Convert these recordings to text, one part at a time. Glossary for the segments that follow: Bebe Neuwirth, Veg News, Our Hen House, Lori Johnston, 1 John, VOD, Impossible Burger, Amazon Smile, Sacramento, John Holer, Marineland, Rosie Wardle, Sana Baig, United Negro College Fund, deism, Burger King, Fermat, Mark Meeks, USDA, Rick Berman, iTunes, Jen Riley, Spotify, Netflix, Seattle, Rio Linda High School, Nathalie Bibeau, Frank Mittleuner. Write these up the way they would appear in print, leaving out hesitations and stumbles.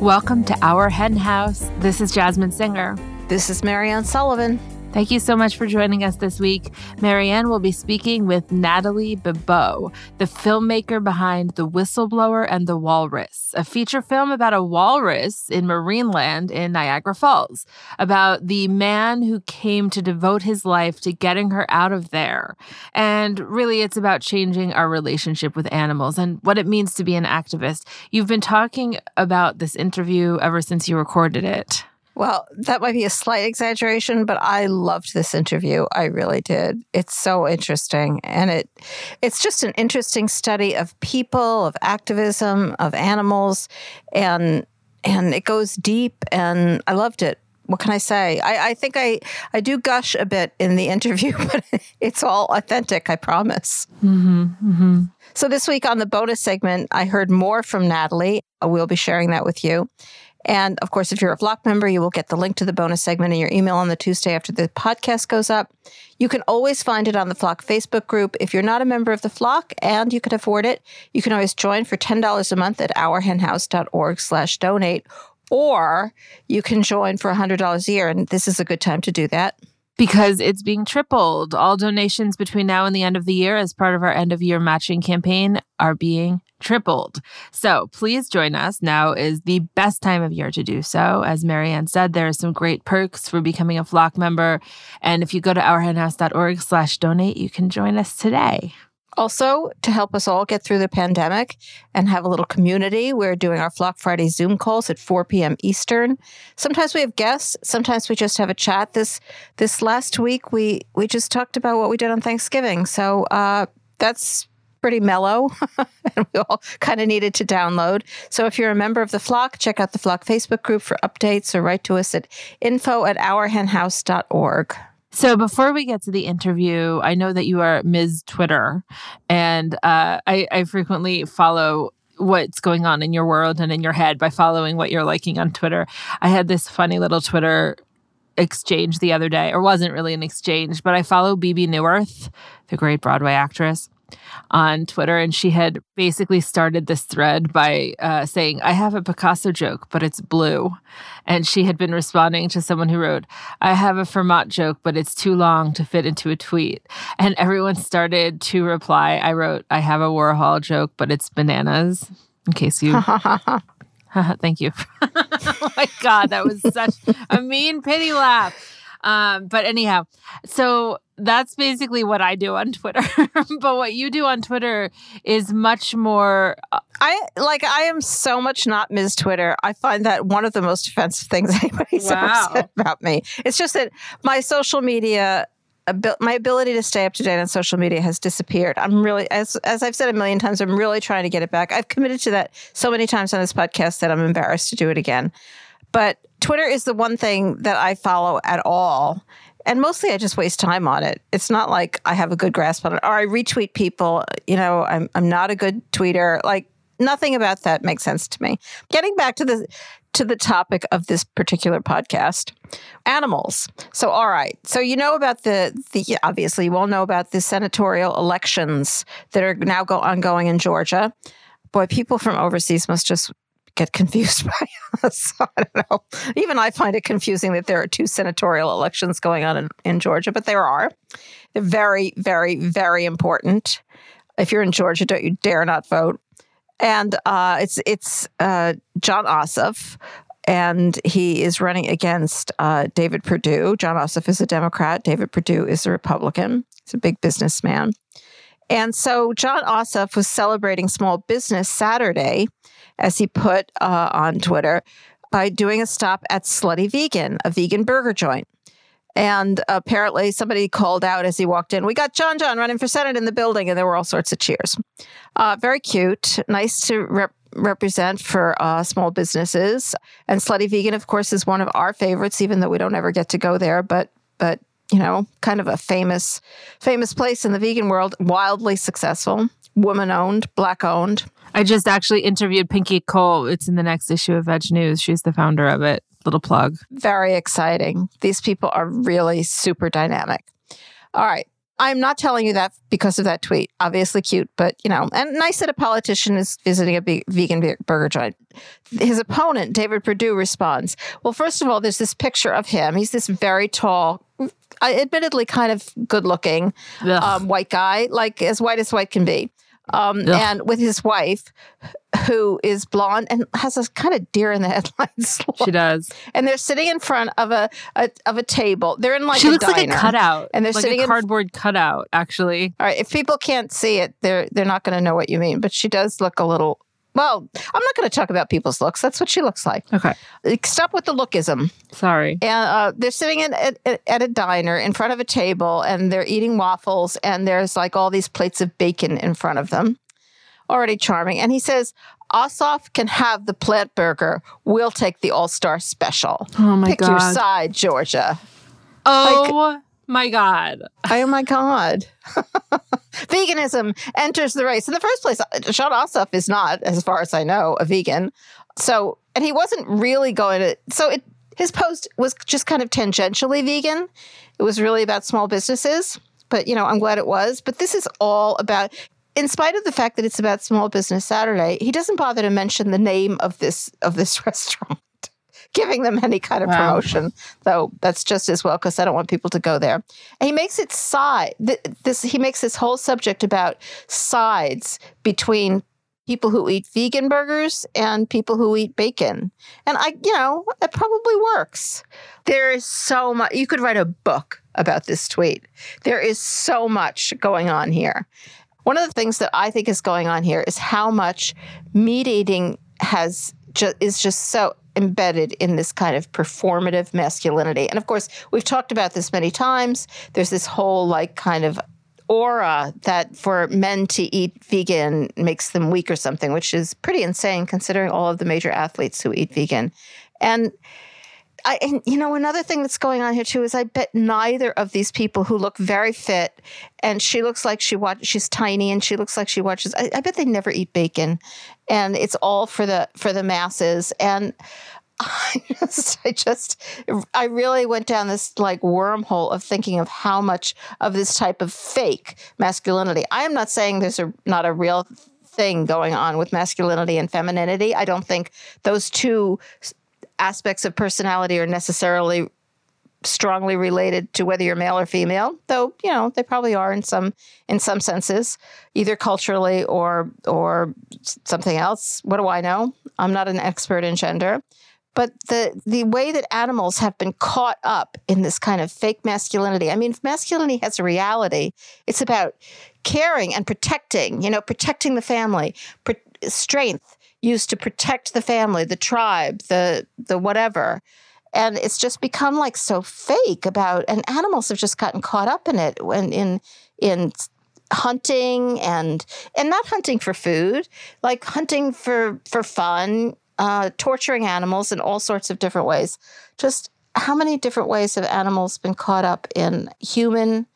Welcome to Our Hen House. This is Jasmine Singer. This is Marianne Sullivan. Thank you so much for joining us this week. Marianne will be speaking with Nathalie Bibeau, the filmmaker behind The Whistleblower and the Walrus, a feature film about a walrus in Marineland in Niagara Falls, about the man who came to devote his life to getting her out of there. And really, it's about changing our relationship with animals and what it means to be an activist. You've been talking about this interview ever since you recorded it. Well, that might be a slight exaggeration, but I loved this interview. I really did. It's so interesting. And it's just an interesting study of people, of activism, of animals, and it goes deep, and I loved it. What can I say? I think I do gush a bit in the interview, but it's all authentic, I promise. Mm-hmm, mm-hmm. So this week on the bonus segment, I heard more from Nathalie. We'll be sharing that with you. And of course, if you're a Flock member, you will get the link to the bonus segment in your email on the Tuesday after the podcast goes up. You can always find it on the Flock Facebook group. If you're not a member of the Flock and you can afford it, you can always join for $10 a month at ourhenhouse.org/donate, or you can join for $100 a year. And this is a good time to do that, because it's being tripled. All donations between now and the end of the year as part of our end-of-year matching campaign are being tripled. So please join us. Now is the best time of year to do so. As Marianne said, there are some great perks for becoming a Flock member. And if you go to ourhenhouse.org/donate, you can join us today. Also, to help us all get through the pandemic and have a little community, we're doing our Flock Friday Zoom calls at 4 p.m. Eastern. Sometimes we have guests. Sometimes we just have a chat. This last week, we just talked about what we did on Thanksgiving. So that's pretty mellow, and we all kind of needed to download. So if you're a member of the Flock, check out the Flock Facebook group for updates, or write to us at info@ourhenhouse.org. So before we get to the interview, I know that you are Ms. Twitter, and I frequently follow what's going on in your world and in your head by following what you're liking on Twitter. I had this funny little Twitter exchange the other day, or wasn't really an exchange, but I follow Bebe Neuwirth, the great Broadway actress, on Twitter, and she had basically started this thread by saying, "I have a Picasso joke, but it's blue." And she had been responding to someone who wrote, "I have a Fermat joke, but it's too long to fit into a tweet." And everyone started to reply. I wrote, "I have a Warhol joke, but it's bananas," in case you... Thank you. Oh my God, that was such a mean pity laugh. But anyhow, so that's basically what I do on Twitter. But what you do on Twitter is much more... I am so much not Ms. Twitter. I find that one of the most offensive things anybody's ever said about me. It's just that my social media... my ability to stay up to date on social media has disappeared. I'm really, as I've said a million times, I'm really trying to get it back. I've committed to that so many times on this podcast that I'm embarrassed to do it again. But Twitter is the one thing that I follow at all. And mostly I just waste time on it. It's not like I have a good grasp on it. Or I retweet people. You know, I'm not a good tweeter. Like, nothing about that makes sense to me. Getting back to the topic of this particular podcast, animals. So, all right. So, you know about the obviously you all know about the senatorial elections that are now ongoing in Georgia. Boy, people from overseas must just get confused by us. I don't know. Even I find it confusing that there are two senatorial elections going on in Georgia, but there are. They're very, very, very important. If you're in Georgia, don't you dare not vote. And it's Jon Ossoff, and he is running against David Perdue. Jon Ossoff is a Democrat. David Perdue is a Republican. He's a big businessman. And so Jon Ossoff was celebrating small business Saturday, as he put on Twitter, by doing a stop at Slutty Vegan, a vegan burger joint. And apparently somebody called out as he walked in, "We got John running for Senate in the building." And there were all sorts of cheers. Very cute. Nice to represent for small businesses. And Slutty Vegan, of course, is one of our favorites, even though we don't ever get to go there. But you know, kind of a famous place in the vegan world. Wildly successful. Woman-owned. Black-owned. I just actually interviewed Pinky Cole. It's in the next issue of Veg News. She's the founder of it. Little plug. Very exciting. These people are really super dynamic. All right. I'm not telling you that because of that tweet. Obviously cute, but, you know, and nice that a politician is visiting a vegan burger joint. His opponent, David Perdue, responds, well, first of all, there's this picture of him. He's this very tall, admittedly kind of good-looking white guy, like as white can be. And with his wife, who is blonde and has a kind of deer in the headlights look. She does. And they're sitting in front of a table. They're in like she a looks diner. Like a cutout. And they're like sitting a cardboard cutout, actually. All right. If people can't see it, they're not going to know what you mean. But she does look a little. Well, I'm not going to talk about people's looks. That's what she looks like. Okay. Stop with the lookism. Sorry. And they're sitting at a diner in front of a table, and they're eating waffles, and there's like all these plates of bacon in front of them. Already charming. And he says, Ossoff can have the plant burger. We'll take the all-star special. Oh, my God. Pick your side, Georgia. Oh, like, my God. Oh, my God. Veganism enters the race. In the first place, Jon Ossoff is not, as far as I know, a vegan. So, and he wasn't really going to... So his post was just kind of tangentially vegan. It was really about small businesses. But, you know, I'm glad it was. But this is all about... In spite of the fact that it's about Small Business Saturday, he doesn't bother to mention the name of this restaurant, giving them any kind of promotion, though that's just as well, because I don't want people to go there. And he makes it he makes this whole subject about sides between people who eat vegan burgers and people who eat bacon. And it probably works. There is so much. You could write a book about this tweet. There is so much going on here. One of the things that I think is going on here is how much meat eating is just so embedded in this kind of performative masculinity. And of course, we've talked about this many times. There's this whole like kind of aura that for men to eat vegan makes them weak or something, which is pretty insane considering all of the major athletes who eat vegan. And another thing that's going on here, too, is I bet neither of these people who look very fit, and she looks like she's tiny and she looks like she watches, I bet they never eat bacon. And it's all for the masses. And I really went down this like wormhole of thinking of how much of this type of fake masculinity. I am not saying there's not a real thing going on with masculinity and femininity. I don't think those two aspects of personality are necessarily strongly related to whether you're male or female, though, you know, they probably are in some senses, either culturally or something else. What do I know? I'm not an expert in gender. But the way that animals have been caught up in this kind of fake masculinity, I mean, if masculinity has a reality, it's about caring and protecting, protecting the family, strength, used to protect the family, the tribe, the whatever. And it's just become like so fake about, and animals have just gotten caught up in it and in hunting and not hunting for food, like hunting for fun, torturing animals in all sorts of different ways. Just how many different ways have animals been caught up in human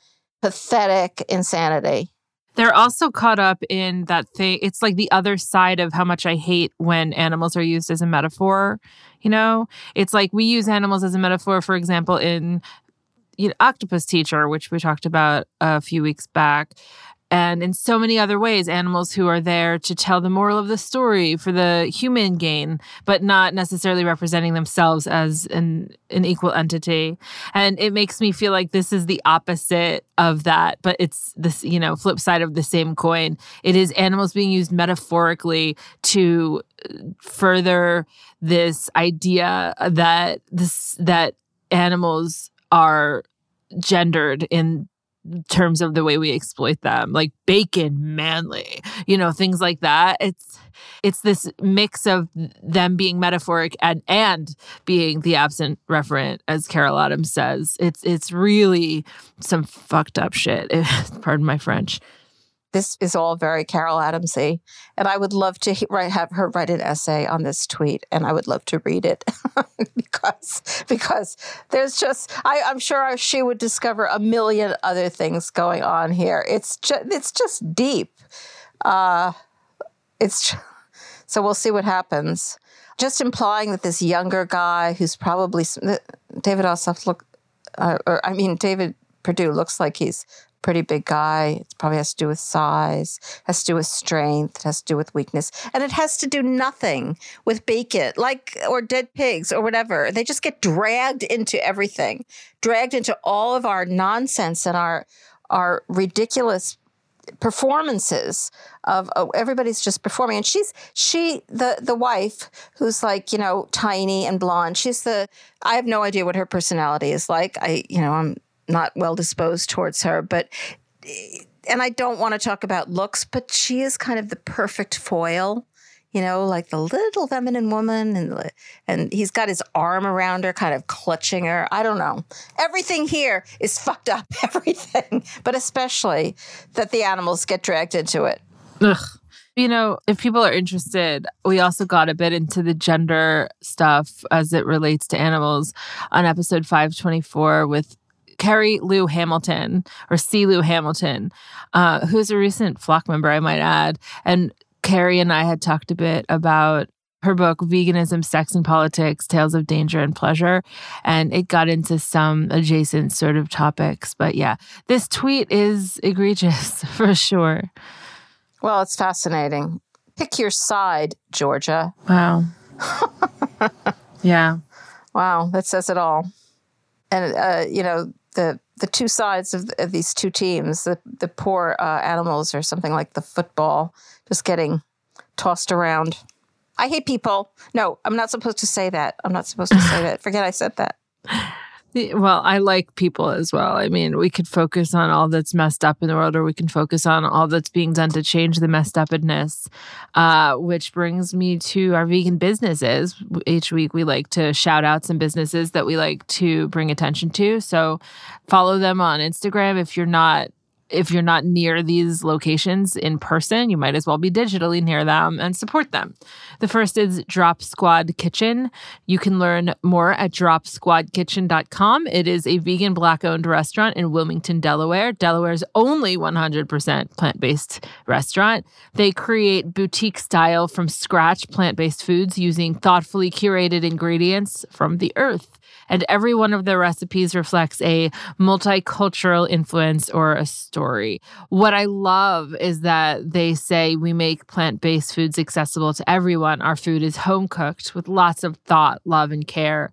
pathetic insanity? They're also caught up in that thing. It's like the other side of how much I hate when animals are used as a metaphor. It's like we use animals as a metaphor, for example, in Octopus Teacher, which we talked about a few weeks back. And in so many other ways, animals who are there to tell the moral of the story for the human gain, but not necessarily representing themselves as an equal entity. And it makes me feel like this is the opposite of that, but it's this, flip side of the same coin. It is animals being used metaphorically to further this idea that that animals are gendered in terms of the way we exploit them, like bacon manly, things like that. It's this mix of them being metaphoric and being the absent referent, as Carol Autumn says. It's really some fucked up shit. Pardon my French. This is all very Carol Adamsy, and I would love to have her write an essay on this tweet, and I would love to read it because there's just I'm sure she would discover a million other things going on here. It's just deep. So we'll see what happens. Just implying that this younger guy who's probably David Ossoff David Perdue looks like he's pretty big guy. It probably has to do with size, has to do with strength, it has to do with weakness, and it has to do nothing with bacon, like, or dead pigs or whatever. They just get dragged into everything, dragged into all of our nonsense and our ridiculous performances of everybody's just performing. And the wife, who's like, you know, tiny and blonde, I have no idea what her personality is like. I'm not well disposed towards her, and I don't want to talk about looks, but she is kind of the perfect foil, you know, like the little feminine woman, and he's got his arm around her, kind of clutching her. I don't know. Everything here is fucked up, everything, but especially that the animals get dragged into it. Ugh. You know, if people are interested, we also got a bit into the gender stuff as it relates to animals on episode 524 with Carrie Lou Hamilton, or C. Lou Hamilton, who's a recent flock member, I might add. And Carrie and I had talked a bit about her book, Veganism, Sex and Politics, Tales of Danger and Pleasure. And it got into some adjacent sort of topics. But yeah, this tweet is egregious for sure. Well, it's fascinating. Pick your side, Georgia. Wow. Yeah. Wow. That says it all. And, you know, the two sides of these two teams, the poor animals are something like the football, just getting tossed around. I hate people. No, I'm not supposed to say that. Forget I said that. Well, I like people as well. I mean, we could focus on all that's messed up in the world, or we can focus on all that's being done to change the messed upness, which brings me to our vegan businesses. Each week, we like to shout out some businesses that we like to bring attention to. So follow them on Instagram. If you're not near these locations in person, you might as well be digitally near them and support them. The first is Drop Squad Kitchen. You can learn more at dropsquadkitchen.com. It is a vegan Black-owned restaurant in Wilmington, Delaware. Delaware's only 100% plant-based restaurant. They create boutique-style from scratch plant-based foods using thoughtfully curated ingredients from the earth. And every one of their recipes reflects a multicultural influence or a story. What I love is that they say we make plant-based foods accessible to everyone. Our food is home-cooked with lots of thought, love, and care.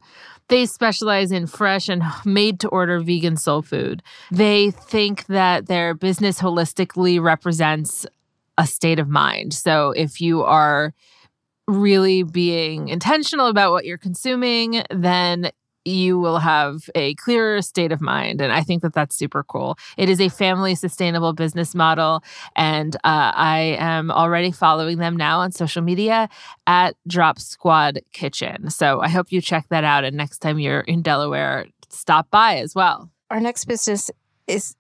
They specialize in fresh and made-to-order vegan soul food. They think that their business holistically represents a state of mind. So if you are really being intentional about what you're consuming, then you will have a clearer state of mind. And I think that that's super cool. It is a family sustainable business model. And I am already following them now on social media at Drop Squad Kitchen. So I hope you check that out. And next time you're in Delaware, stop by as well. Our next business is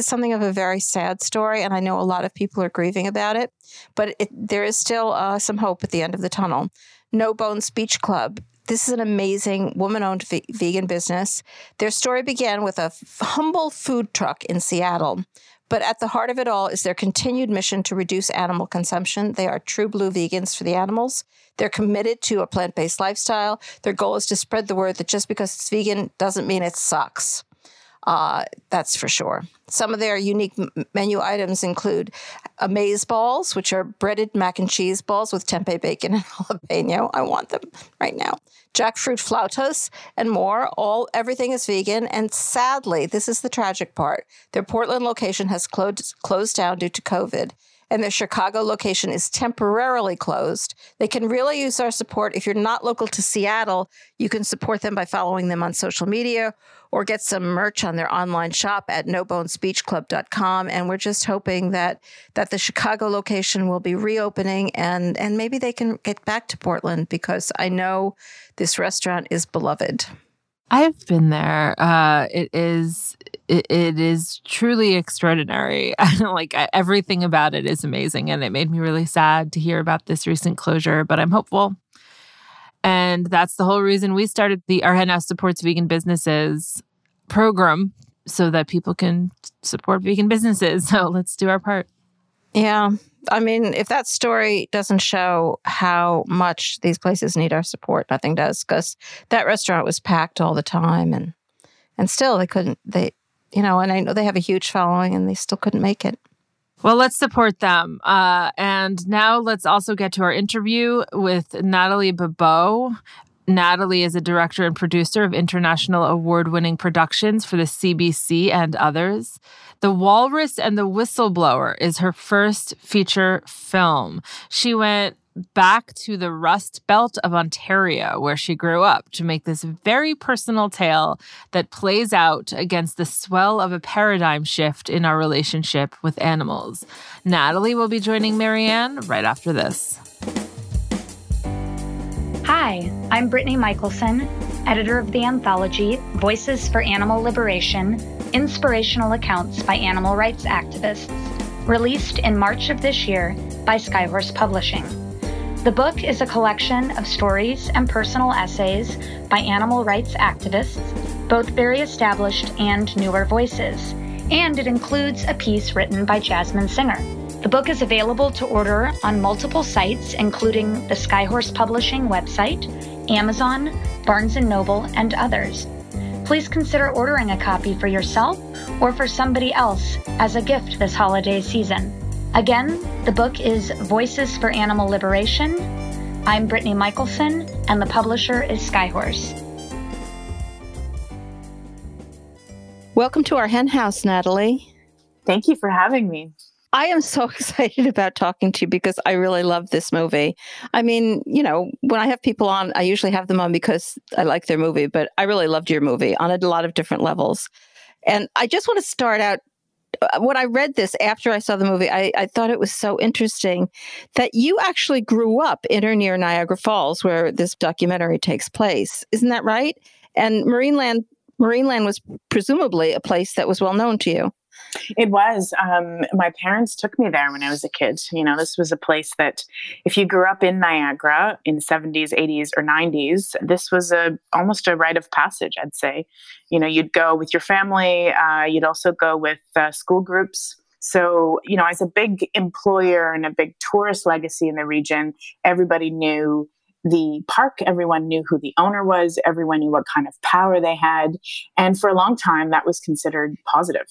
something of a very sad story. And I know a lot of people are grieving about it, but there is still some hope at the end of the tunnel. No Bones Beach Club. This is an amazing woman-owned vegan business. Their story began with a humble food truck in Seattle. But at the heart of it all is their continued mission to reduce animal consumption. They are true blue vegans for the animals. They're committed to a plant-based lifestyle. Their goal is to spread the word that just because it's vegan doesn't mean it sucks. That's for sure. Some of their unique menu items include amaze balls, which are breaded mac and cheese balls with tempeh, bacon, and jalapeno. I want them right now. Jackfruit flautas and more. Everything is vegan. And sadly, this is the tragic part. Their Portland location has closed down due to COVID. And their Chicago location is temporarily closed. They can really use our support. If you're not local to Seattle, you can support them by following them on social media or get some merch on their online shop at nobonesbeachclub.com. And we're just hoping that the Chicago location will be reopening and maybe they can get back to Portland, because I know this restaurant is beloved. I've been there. It is truly extraordinary. Everything about it is amazing. And it made me really sad to hear about this recent closure, but I'm hopeful. And that's the whole reason we started the Our Hen House Supports Vegan Businesses program, so that people can support vegan businesses. So let's do our part. Yeah. I mean, if that story doesn't show how much these places need our support, nothing does, because that restaurant was packed all the time. And still, they couldn't. They you know, and I know they have a huge following and they still couldn't make it. Well, let's support them. And now let's also get to our interview with Nathalie Bibeau. Nathalie is a director and producer of international award-winning productions for the CBC and others. The Walrus and the Whistleblower is her first feature film. She went back to the Rust Belt of Ontario, where she grew up, to make this very personal tale that plays out against the swell of a paradigm shift in our relationship with animals. Nathalie will be joining Marianne right after this. Hi, I'm Brittany Michelson, editor of the anthology Voices for Animal Liberation, Inspirational Accounts by Animal Rights Activists, released in March of this year by Skyhorse Publishing. The book is a collection of stories and personal essays by animal rights activists, both very established and newer voices, and it includes a piece written by Jasmine Singer. The book is available to order on multiple sites, including the Skyhorse Publishing website, Amazon, Barnes & Noble, and others. Please consider ordering a copy for yourself or for somebody else as a gift this holiday season. Again, the book is Voices for Animal Liberation. I'm Brittany Michelson, and the publisher is Skyhorse. Welcome to Our Hen House, Nathalie. Thank you for having me. I am so excited about talking to you because I really love this movie. I mean, you know, when I have people on, I usually have them on because I like their movie, but I really loved your movie on a lot of different levels. And I just want to start out, when I read this after I saw the movie, I thought it was so interesting that you actually grew up in or near Niagara Falls where this documentary takes place. Isn't that right? And Marineland was presumably a place that was well known to you. It was. My parents took me there when I was a kid. You know, this was a place that if you grew up in Niagara in the 70s, 80s, or 90s, this was almost a rite of passage, I'd say. You know, you'd go with your family. You'd also go with school groups. So, you know, as a big employer and a big tourist legacy in the region, everybody knew the park, everyone knew who the owner was, everyone knew what kind of power they had. And for a long time, that was considered positive.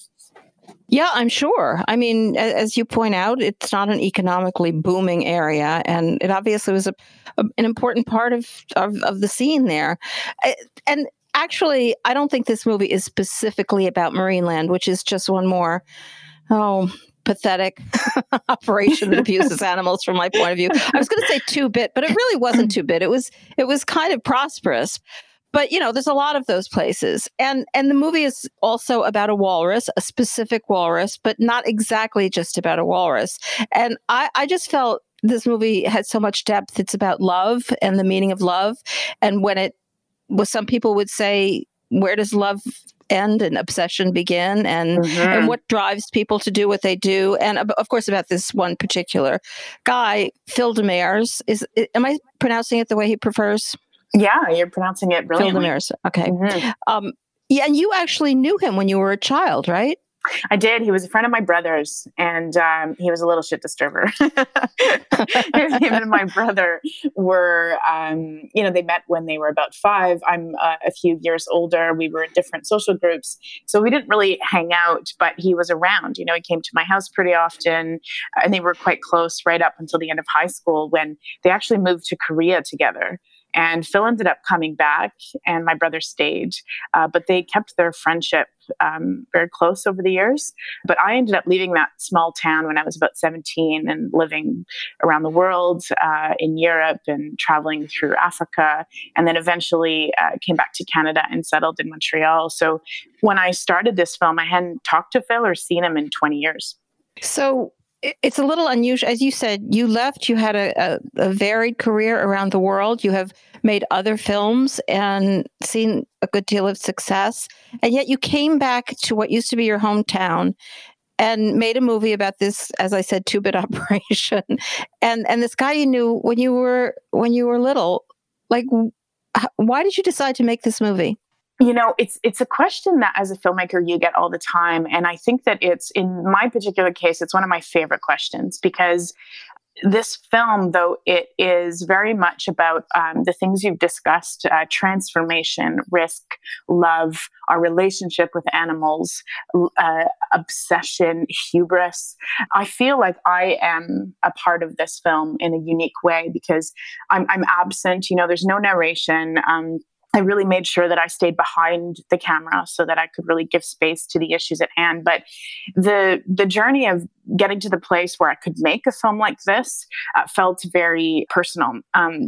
Yeah, I'm sure. I mean, as you point out, it's not an economically booming area, and it obviously was an important part of the scene there. And actually, I don't think this movie is specifically about Marineland, which is just one more, pathetic operation that abuses animals from my point of view. I was going to say two-bit, but it really wasn't two-bit. It was kind of prosperous. But, you know, there's a lot of those places. And the movie is also about a walrus, a specific walrus, but not exactly just about a walrus. And I just felt this movie had so much depth. It's about love and the meaning of love. And when some people would say, where does love end and obsession begin? And, and what drives people to do what they do? And, of course, about this one particular guy, Phil Demers. Am I pronouncing it the way he prefers? Yeah, you're pronouncing it brilliantly. Phil Demers. Okay. Mm-hmm. Yeah, and you actually knew him when you were a child, right? I did. He was a friend of my brother's, and he was a little shit disturber. Him and my brother were, they met when they were about five. I'm a few years older. We were in different social groups, so we didn't really hang out, but he was around. You know, he came to my house pretty often, and they were quite close right up until the end of high school when they actually moved to Korea together. And Phil ended up coming back, and my brother stayed. But they kept their friendship very close over the years. But I ended up leaving that small town when I was about 17 and living around the world in Europe and traveling through Africa. And then eventually came back to Canada and settled in Montreal. So when I started this film, I hadn't talked to Phil or seen him in 20 years. So it's a little unusual. As you said, you left, you had a varied career around the world. You have made other films and seen a good deal of success. And yet you came back to what used to be your hometown and made a movie about this, as I said, two-bit operation. And this guy you knew when you were little. Like, why did you decide to make this movie? You know, it's a question that as a filmmaker you get all the time. And I think that it's, in my particular case, it's one of my favorite questions because This film, though, it is very much about the things you've discussed, transformation, risk, love, our relationship with animals, obsession, hubris. I feel like I am a part of this film in a unique way because I'm absent. You know, there's no narration. I really made sure that I stayed behind the camera so that I could really give space to the issues at hand. But the journey of getting to the place where I could make a film like this felt very personal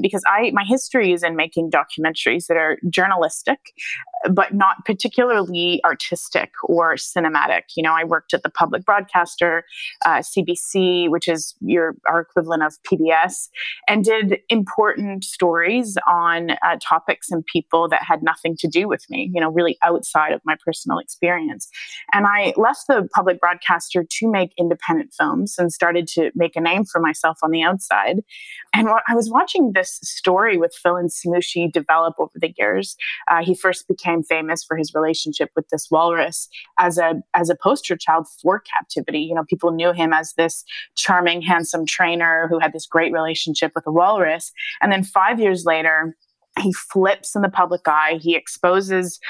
because my history is in making documentaries that are journalistic, but not particularly artistic or cinematic. You know, I worked at the public broadcaster, CBC, which is our equivalent of PBS, and did important stories on topics and people that had nothing to do with me, you know, really outside of my personal experience. And I left the public broadcaster to make independent films and started to make a name for myself on the outside. And I was watching this story with Phil and Smooshi develop over the years. He first became famous for his relationship with this walrus as a poster child for captivity. You know, people knew him as this charming, handsome trainer who had this great relationship with a walrus. And then 5 years later, he flips in the public eye. He exposes,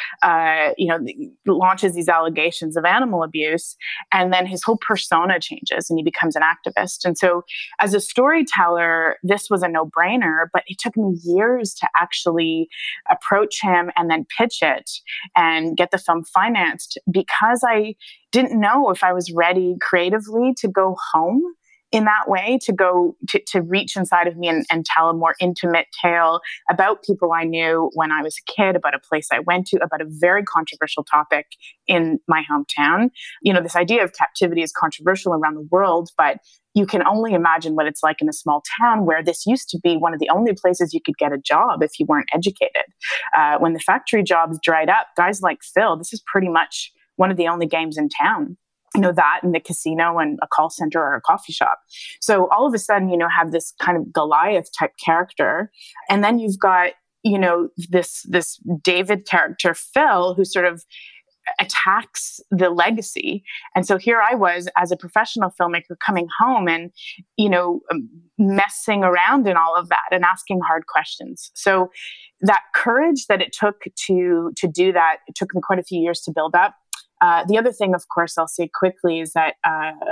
launches these allegations of animal abuse, and then his whole persona changes and he becomes an activist. And so as a storyteller, this was a no-brainer, but it took me years to actually approach him and then pitch it and get the film financed because I didn't know if I was ready creatively to go home in that way, to go to reach inside of me and tell a more intimate tale about people I knew when I was a kid, about a place I went to, about a very controversial topic in my hometown. You know, this idea of captivity is controversial around the world, but you can only imagine what it's like in a small town where this used to be one of the only places you could get a job if you weren't educated. When the factory jobs dried up, guys like Phil, this is pretty much one of the only games in town. You know, that in the casino and a call center or a coffee shop. So all of a sudden, you know, have this kind of Goliath type character. And then you've got, you know, this David character, Phil, who sort of attacks the legacy. And so here I was as a professional filmmaker coming home and, you know, messing around in all of that and asking hard questions. So that courage that it took to do that, it took me quite a few years to build up. The other thing, of course, I'll say quickly is that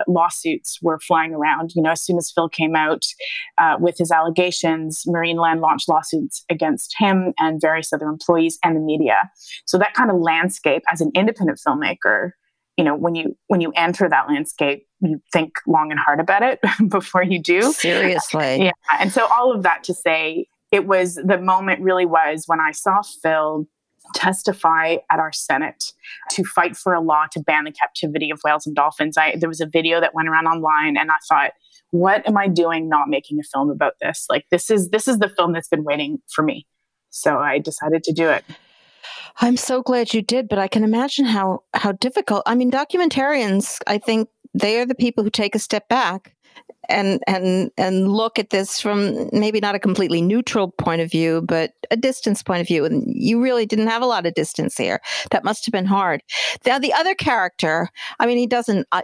lawsuits were flying around. You know, as soon as Phil came out with his allegations, Marineland launched lawsuits against him and various other employees and the media. So that kind of landscape as an independent filmmaker, you know, when you enter that landscape, you think long and hard about it before you do. Seriously. Yeah. And so all of that to say, it was the moment really was when I saw Phil testify at our Senate to fight for a law to ban the captivity of whales and dolphins. There was a video that went around online and I thought, what am I doing not making a film about this? Like this is the film that's been waiting for me. So I decided to do it. I'm so glad you did, but I can imagine how difficult. I mean, documentarians, I think they are the people who take a step back and look at this from maybe not a completely neutral point of view, but a distance point of view. And you really didn't have a lot of distance here. That must have been hard. Now, the other character, I mean,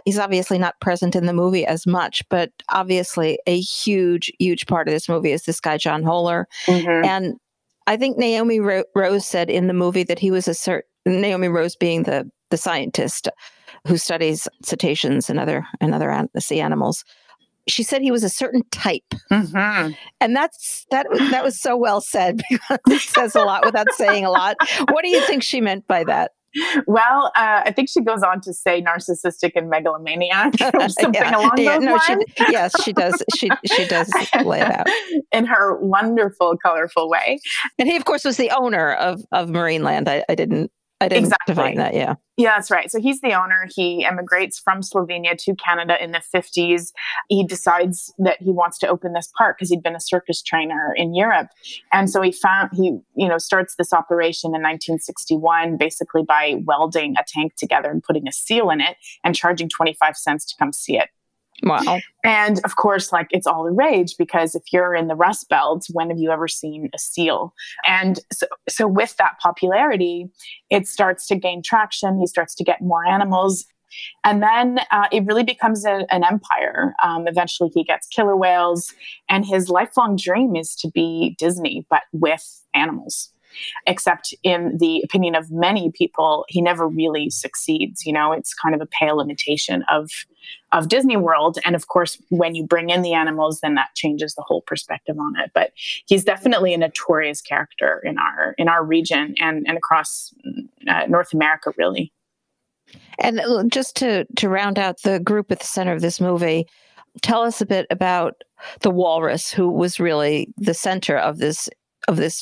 he's obviously not present in the movie as much, but obviously a huge, huge part of this movie is this guy, John Holer. Mm-hmm. And I think Naomi Rose said in the movie that he was Naomi Rose being the scientist who studies cetaceans and other sea animals. She said he was a certain type. Mm-hmm. And that was so well said because it says a lot without saying a lot. What do you think she meant by that? Well, I think she goes on to say narcissistic and megalomaniac or something along those lines. She does. She does lay it out in her wonderful, colorful way. And he, of course, was the owner of Marineland. I didn't define that. Yeah. Yeah, that's right. So he's the owner. He emigrates from Slovenia to Canada in the 50s. He decides that he wants to open this park because he'd been a circus trainer in Europe. And so he starts this operation in 1961, basically by welding a tank together and putting a seal in it and charging 25 cents to come see it. Wow. And of course, like it's all the rage because if you're in the Rust Belt, when have you ever seen a seal? And so with that popularity, it starts to gain traction. He starts to get more animals. And then it really becomes an empire. Eventually he gets killer whales, and his lifelong dream is to be Disney, but with animals. Except in the opinion of many people, he never really succeeds. You know, it's kind of a pale imitation of Disney World. And of course, when you bring in the animals, then that changes the whole perspective on it. But he's definitely a notorious character in our region and across North America, really. And just to round out the group at the center of this movie, tell us a bit about the walrus, who was really the center of this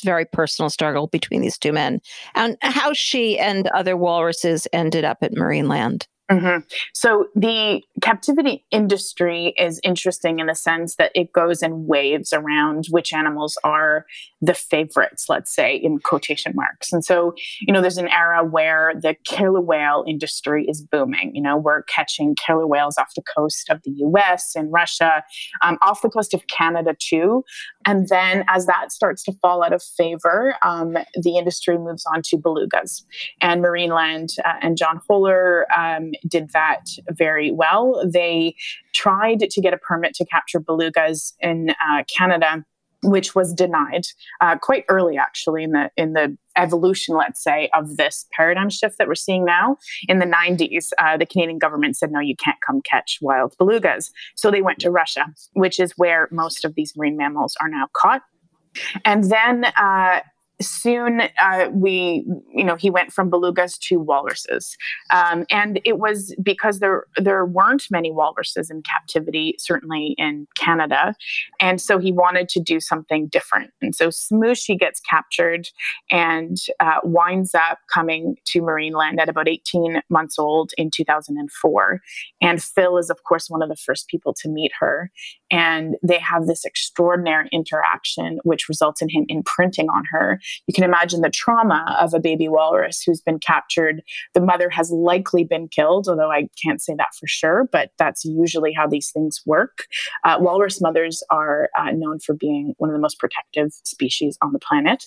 very personal struggle between these two men, and how she and other walruses ended up at Marineland. Mm-hmm. So the captivity industry is interesting in the sense that it goes in waves around which animals are the favorites, let's say, in quotation marks. And so, you know, there's an era where the killer whale industry is booming. You know, we're catching killer whales off the coast of the US and Russia, off the coast of Canada too. And then as that starts to fall out of favor, the industry moves on to belugas. And Marineland and John Holer did that very well. They tried to get a permit to capture belugas in Canada, which was denied quite early, actually, in the evolution, let's say, of this paradigm shift that we're seeing now. In the 90s, the Canadian government said, no, you can't come catch wild belugas. So they went to Russia, which is where most of these marine mammals are now caught. And then soon, he went from belugas to walruses. And it was because there weren't many walruses in captivity, certainly in Canada. And so he wanted to do something different. And so Smooshi gets captured and winds up coming to Marineland at about 18 months old in 2004. And Phil is, of course, one of the first people to meet her. And they have this extraordinary interaction, which results in him imprinting on her. You can imagine the trauma of a baby walrus who's been captured. The mother has likely been killed, although I can't say that for sure, but that's usually how these things work. Walrus mothers are known for being one of the most protective species on the planet.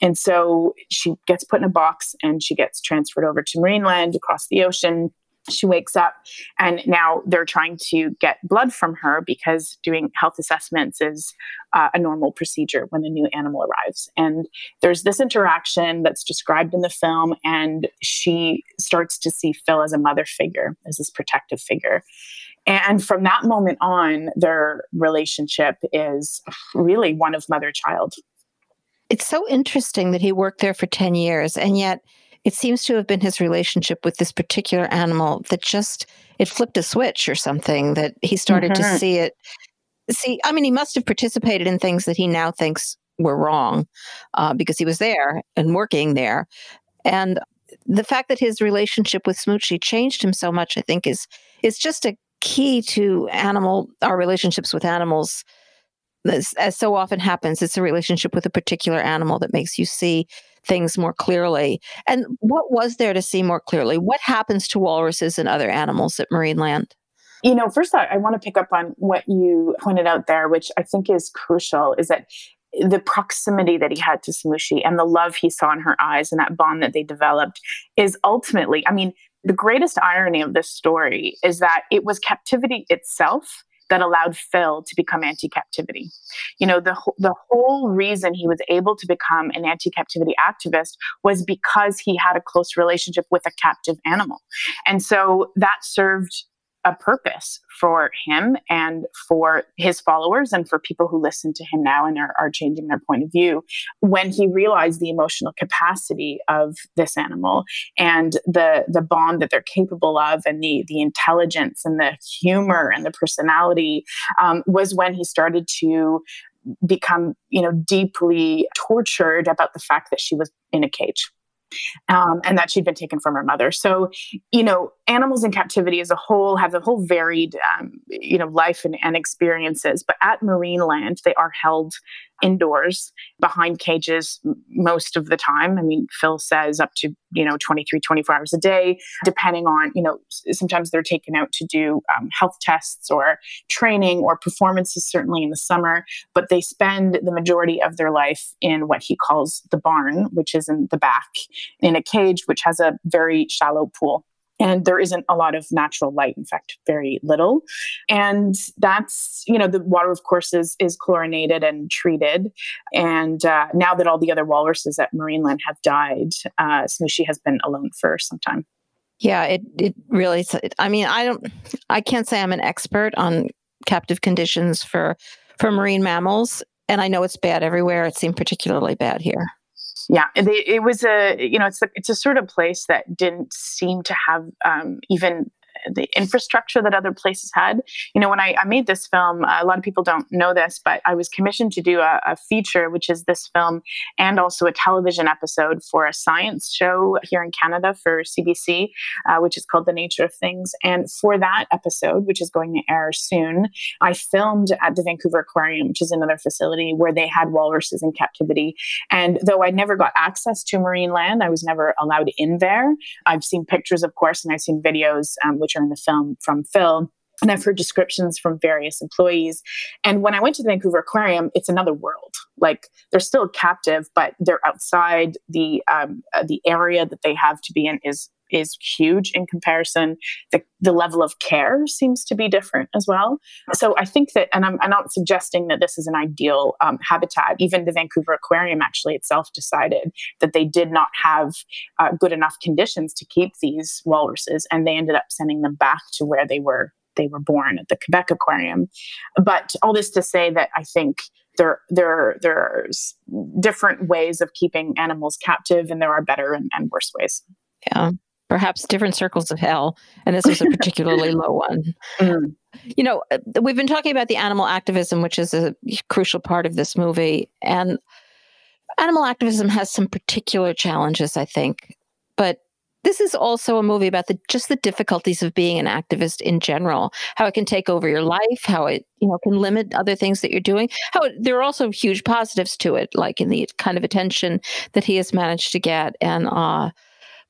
And so she gets put in a box and she gets transferred over to Marineland across the ocean. She wakes up and now they're trying to get blood from her because doing health assessments is a normal procedure when a new animal arrives. And there's this interaction that's described in the film, and she starts to see Phil as a mother figure, as this protective figure. And from that moment on, their relationship is really one of mother-child. It's so interesting that he worked there for 10 years, and yet it seems to have been his relationship with this particular animal that just, it flipped a switch or something, that he started to see it. I mean, he must have participated in things that he now thinks were wrong because he was there and working there. And the fact that his relationship with Smooshi changed him so much, I think, is just a key to our relationships with animals. As so often happens, it's a relationship with a particular animal that makes you see things more clearly. And what was there to see more clearly? What happens to walruses and other animals at Marineland? You know, first I want to pick up on what you pointed out there, which I think is crucial, is that the proximity that he had to Smooshi and the love he saw in her eyes and that bond that they developed is ultimately, I mean, the greatest irony of this story is that it was captivity itself that allowed Phil to become anti-captivity. You know, the whole reason he was able to become an anti-captivity activist was because he had a close relationship with a captive animal. And so that served a purpose for him and for his followers and for people who listen to him now and are changing their point of view. When he realized the emotional capacity of this animal and the bond that they're capable of and the intelligence and the humor and the personality was when he started to become, you know, deeply tortured about the fact that she was in a cage. And that she'd been taken from her mother. So, you know, animals in captivity as a whole have a whole varied, life and experiences. But at Marineland, they are held indoors behind cages most of the time. I mean, Phil says up to, 24 hours a day, depending on, sometimes they're taken out to do health tests or training or performances, certainly in the summer, but they spend the majority of their life in what he calls the barn, which is in the back in a cage, which has a very shallow pool. And there isn't a lot of natural light, in fact, very little. And that's, you know, the water, of course, is chlorinated and treated. And now that all the other walruses at Marineland have died, Smooshi has been alone for some time. Yeah, it really, I mean, I can't say I'm an expert on captive conditions for marine mammals. And I know it's bad everywhere. It seemed particularly bad here. Yeah, it was a, you know, it's a sort of place that didn't seem to have even the infrastructure that other places had. You know, when I made this film, a lot of people don't know this, but I was commissioned to do a feature, which is this film, and also a television episode for a science show here in Canada for CBC, which is called The Nature of Things. And for that episode, which is going to air soon, I filmed at the Vancouver Aquarium, which is another facility where they had walruses in captivity. And though I never got access to Marineland, I was never allowed in there. I've seen pictures, of course, and I've seen videos, which are in the film from Phil. And I've heard descriptions from various employees. And when I went to the Vancouver Aquarium, it's another world. Like, they're still captive, but they're outside. The area that they have to be in is huge in comparison. The level of care seems to be different as well. So I think that, and I'm not suggesting that this is an ideal habitat. Even the Vancouver Aquarium actually itself decided that they did not have good enough conditions to keep these walruses, and they ended up sending them back to where they were born, at the Quebec Aquarium. But all this to say that I think there's different ways of keeping animals captive, and there are better and worse ways. Yeah. Perhaps different circles of hell. And this was a particularly low one. Mm. You know, we've been talking about the animal activism, which is a crucial part of this movie. And animal activism has some particular challenges, I think. But this is also a movie about just the difficulties of being an activist in general, how it can take over your life, how it, you know, can limit other things that you're doing. There are also huge positives to it, like in the kind of attention that he has managed to get. And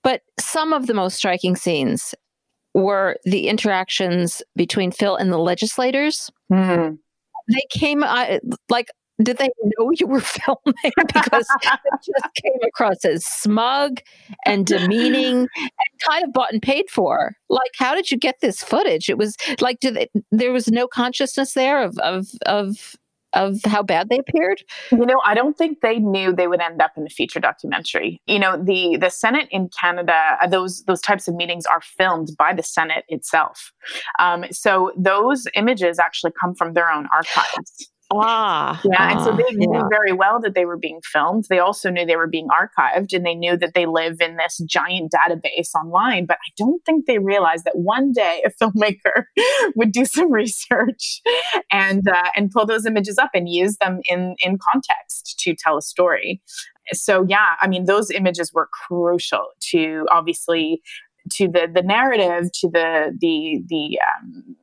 but some of the most striking scenes were the interactions between Phil and the legislators. Mm-hmm. They came, did they know you were filming? Because it just came across as smug and demeaning and kind of bought and paid for. Like, how did you get this footage? It was like, there was no consciousness there of how bad they appeared? You know, I don't think they knew they would end up in a feature documentary. You know, the Senate in Canada, those types of meetings are filmed by the Senate itself. So those images actually come from their own archives. And so they knew very well that they were being filmed. They also knew they were being archived, and they knew that they live in this giant database online. But I don't think they realized that one day a filmmaker would do some research and pull those images up and use them in context to tell a story. So yeah, I mean, those images were crucial to, obviously, to the narrative, to the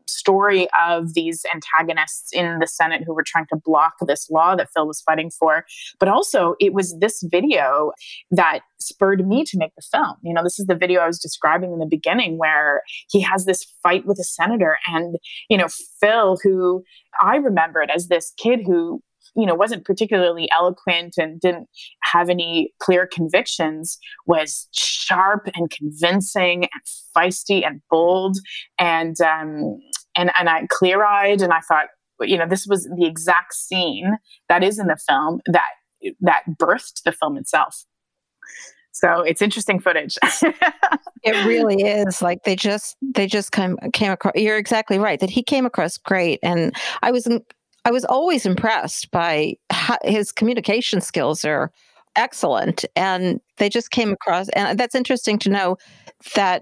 story of these antagonists in the Senate who were trying to block this law that Phil was fighting for. But also, it was this video that spurred me to make the film. You know, this is the video I was describing in the beginning, where he has this fight with a senator. And, you know, Phil, who I remembered as this kid who, you know, wasn't particularly eloquent and didn't have any clear convictions, was sharp and convincing and feisty and bold and I clear-eyed. And I thought, you know, this was the exact scene that is in the film that birthed the film itself. So it's interesting footage. It really is. Like, they just came across. You're exactly right that he came across great, and I was always impressed by his communication skills are excellent, and they just came across. And that's interesting to know that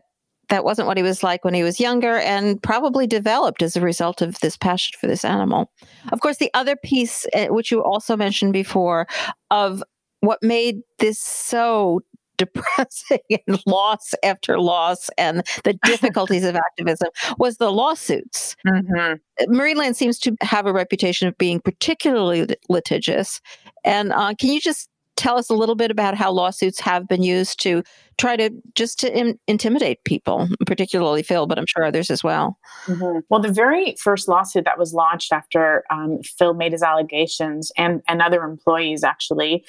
wasn't what he was like when he was younger, and probably developed as a result of this passion for this animal. Of course, the other piece, which you also mentioned before, of what made this so depressing and loss after loss and the difficulties of activism was the lawsuits. Mm-hmm. Marineland seems to have a reputation of being particularly litigious. And can you just tell us a little bit about how lawsuits have been used to try to just to intimidate people, particularly Phil, but I'm sure others as well? Mm-hmm. Well, the very first lawsuit that was launched after Phil made his allegations and other employees actually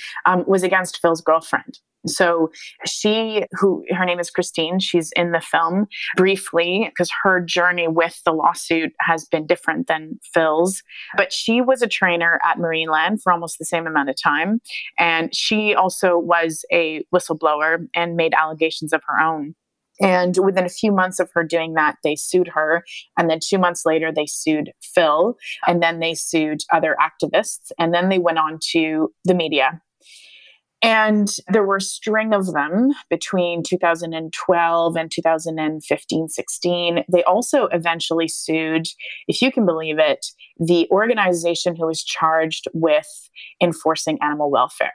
was against Phil's girlfriend. So she, who her name is Christine, she's in the film briefly because her journey with the lawsuit has been different than Phil's. But she was a trainer at Marineland for almost the same amount of time. And she also was a whistleblower and made allegations of her own. And within a few months of her doing that, they sued her. And then 2 months later, they sued Phil. And then they sued other activists. And then they went on to the media. And there were a string of them between 2012 and 2015, 16. They also eventually sued, if you can believe it, the organization who was charged with enforcing animal welfare.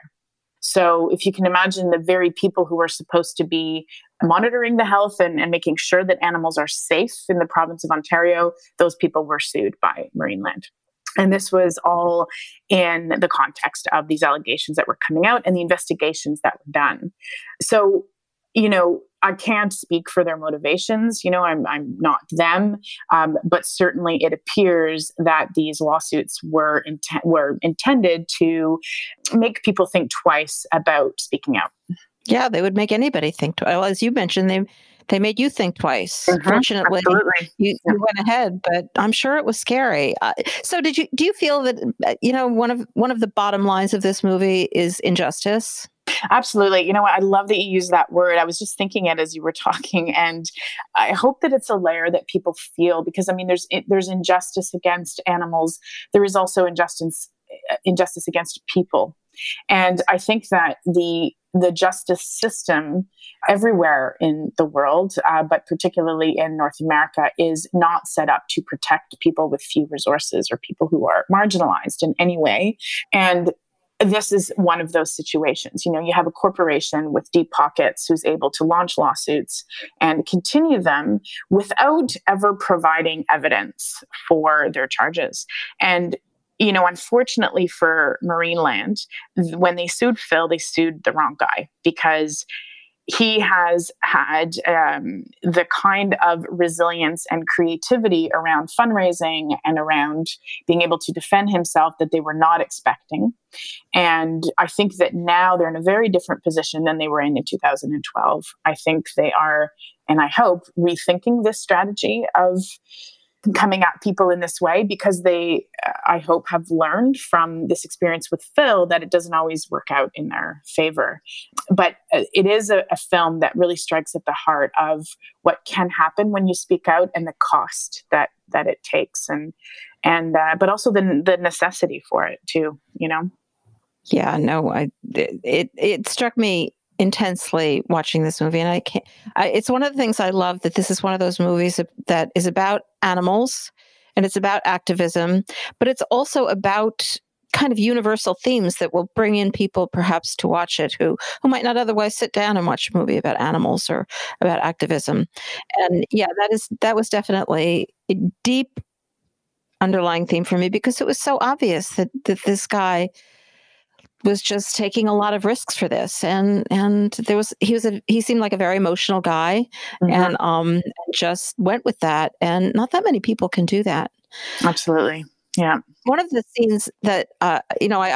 So if you can imagine, the very people who were supposed to be monitoring the health and making sure that animals are safe in the province of Ontario, those people were sued by Marineland. And this was all in the context of these allegations that were coming out and the investigations that were done. So, you know, I can't speak for their motivations. You know, I'm not them, but certainly it appears that these lawsuits were intended to make people think twice about speaking out. Yeah, they would make anybody think twice. Well, as you mentioned, they made you think twice. Mm-hmm. Fortunately, you went ahead, but I'm sure it was scary. So, do you feel that one of the bottom lines of this movie is injustice? Absolutely. You know what? I love that you use that word. I was just thinking it as you were talking, and I hope that it's a layer that people feel, because I mean, there's injustice against animals. There is also injustice against people, and I think that the justice system everywhere in the world, but particularly in North America, is not set up to protect people with few resources or people who are marginalized in any way. And this is one of those situations. You know, you have a corporation with deep pockets who's able to launch lawsuits and continue them without ever providing evidence for their charges. And, you know, unfortunately for Marineland, when they sued Phil, they sued the wrong guy, because he has had the kind of resilience and creativity around fundraising and around being able to defend himself that they were not expecting. And I think that now they're in a very different position than they were in 2012. I think they are, and I hope, rethinking this strategy of coming at people in this way, because they, I hope, have learned from this experience with Phil that it doesn't always work out in their favor. But it is a film that really strikes at the heart of what can happen when you speak out and the cost that it takes, and but also the necessity for it too. You know? Yeah. No. It struck me intensely watching this movie, and it's one of the things I love, that this is one of those movies that is about animals and it's about activism, but it's also about kind of universal themes that will bring in people perhaps to watch it who might not otherwise sit down and watch a movie about animals or about activism. And yeah, that was definitely a deep underlying theme for me, because it was so obvious that this guy was just taking a lot of risks for this, and he seemed like a very emotional guy, mm-hmm. and just went with that, and not that many people can do that. Absolutely, yeah. One of the scenes that I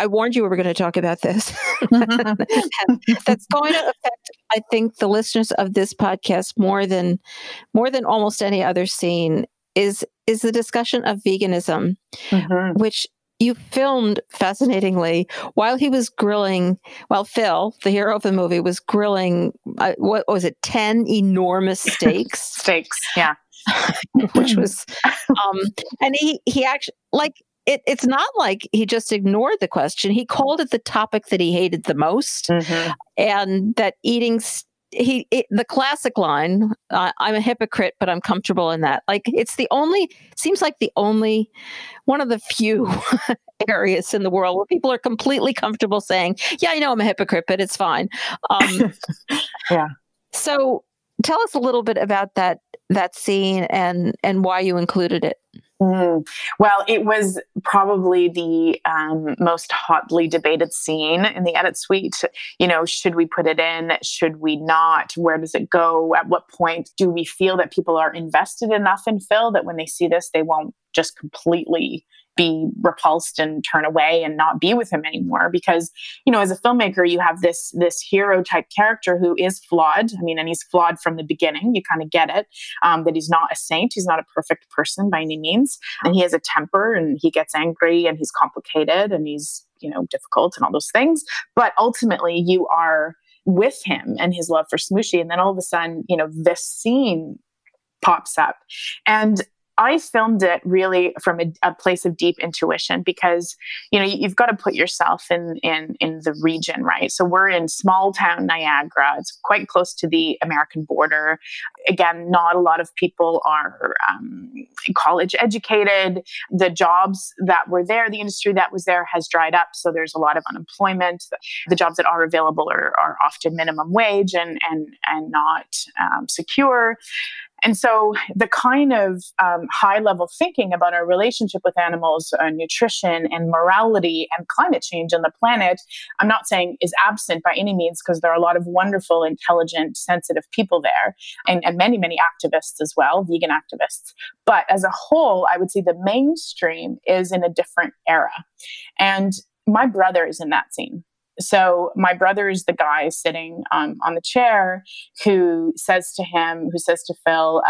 warned you we were going to talk about this. That's going to affect, I think, the listeners of this podcast more than almost any other scene is the discussion of veganism, mm-hmm. which you filmed fascinatingly while Phil, the hero of the movie, was grilling, 10 enormous steaks? Steaks, yeah. Which was, and he actually, like, it's not like he just ignored the question. He called it the topic that he hated the most, mm-hmm. and that eating the classic line, I'm a hypocrite, but I'm comfortable in that. Like, it's one of the few areas in the world where people are completely comfortable saying, yeah, you know, I'm a hypocrite, but it's fine. Yeah. So tell us a little bit about that scene and why you included it. Well, it was probably the most hotly debated scene in the edit suite. You know, should we put it in? Should we not? Where does it go? At what point do we feel that people are invested enough in Phil that when they see this, they won't just completely be repulsed and turn away and not be with him anymore. Because, you know, as a filmmaker, you have this hero type character who is flawed. I mean, and he's flawed from the beginning. You kind of get it, that he's not a saint. He's not a perfect person by any means. And he has a temper and he gets angry and he's complicated and he's, you know, difficult and all those things. But ultimately you are with him and his love for Smooshi. And then all of a sudden, you know, this scene pops up. And I filmed it really from a place of deep intuition because, you know, you've got to put yourself in the region, right? So we're in small town Niagara. It's quite close to the American border. Again, not a lot of people are college educated. The jobs that were there, the industry that was there has dried up. So there's a lot of unemployment. The jobs that are available are often minimum wage and not secure. And so the kind of high-level thinking about our relationship with animals, nutrition and morality and climate change on the planet, I'm not saying is absent by any means, because there are a lot of wonderful, intelligent, sensitive people there, and many, many activists as well, vegan activists. But as a whole, I would say the mainstream is in a different era. And my brother is in that scene. So my brother is the guy sitting on the chair who says to Phil,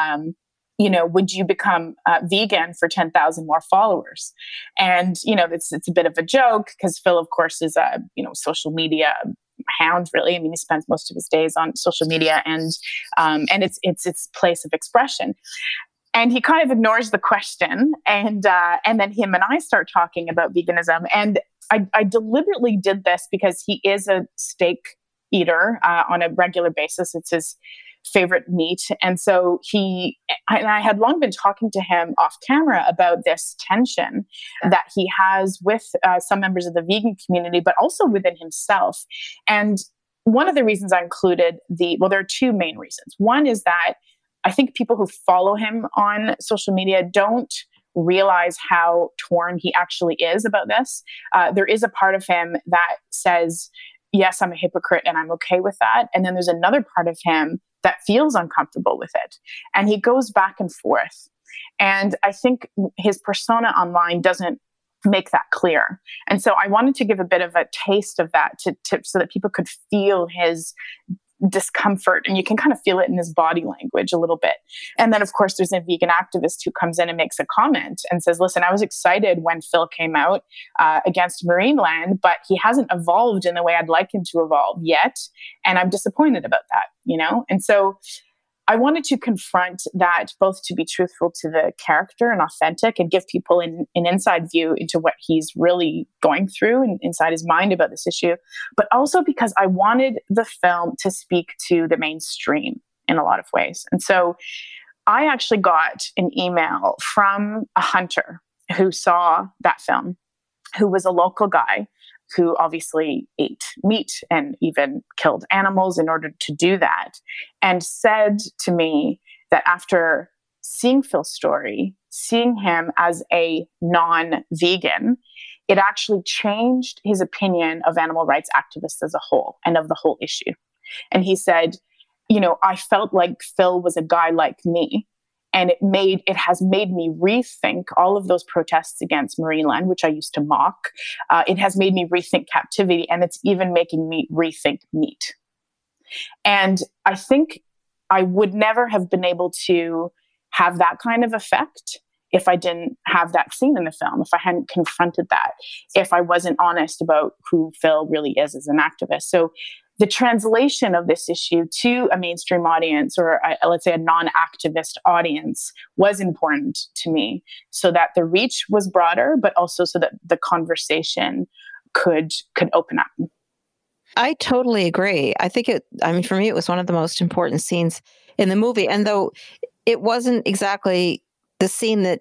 you know, would you become vegan for 10,000 more followers? And, you know, it's a bit of a joke because Phil, of course, is a, you know, social media hound, really. I mean, he spends most of his days on social media and it's its place of expression. And he kind of ignores the question. And then him and I start talking about veganism. And I deliberately did this because he is a steak eater on a regular basis. It's his favorite meat. And so I had long been talking to him off camera about this tension that he has with some members of the vegan community, but also within himself. And one of the reasons I included there are two main reasons. One is that I think people who follow him on social media don't realize how torn he actually is about this. There is a part of him that says, yes, I'm a hypocrite and I'm okay with that. And then there's another part of him that feels uncomfortable with it. And he goes back and forth. And I think his persona online doesn't make that clear. And so I wanted to give a bit of a taste of that so that people could feel his discomfort, and you can kind of feel it in his body language a little bit. And then, of course, there's a vegan activist who comes in and makes a comment and says, listen, I was excited when Phil came out against Marineland, but he hasn't evolved in the way I'd like him to evolve yet. And I'm disappointed about that, you know? And so I wanted to confront that, both to be truthful to the character and authentic and give people an inside view into what he's really going through and inside his mind about this issue, but also because I wanted the film to speak to the mainstream in a lot of ways. And so I actually got an email from a hunter who saw that film, who was a local guy who obviously ate meat and even killed animals in order to do that, and said to me that after seeing Phil's story, seeing him as a non-vegan, it actually changed his opinion of animal rights activists as a whole and of the whole issue. And he said, you know, I felt like Phil was a guy like me. And it has made me rethink all of those protests against Marineland, which I used to mock. It has made me rethink captivity, and it's even making me rethink meat. And I think I would never have been able to have that kind of effect if I didn't have that scene in the film, if I hadn't confronted that, if I wasn't honest about who Phil really is as an activist. So the translation of this issue to a mainstream audience, or let's say a non-activist audience, was important to me so that the reach was broader, but also so that the conversation could open up. I totally agree. I think for me, it was one of the most important scenes in the movie. And though it wasn't exactly the scene that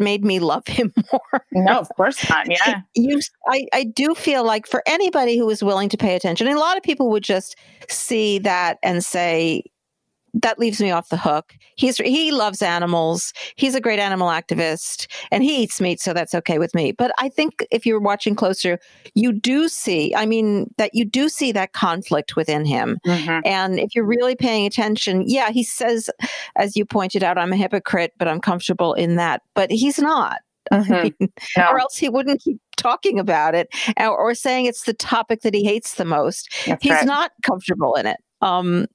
made me love him more. No, of course not. Yeah. I do feel like for anybody who is willing to pay attention, and a lot of people would just see that and say, that leaves me off the hook. He loves animals. He's a great animal activist and he eats meat. So that's okay with me. But I think if you're watching closer, you do see that conflict within him. Mm-hmm. And if you're really paying attention, yeah, he says, as you pointed out, I'm a hypocrite, but I'm comfortable in that, but he's not. I mean, no. Or else he wouldn't keep talking about it or saying it's the topic that he hates the most. That's He's right. not comfortable in it.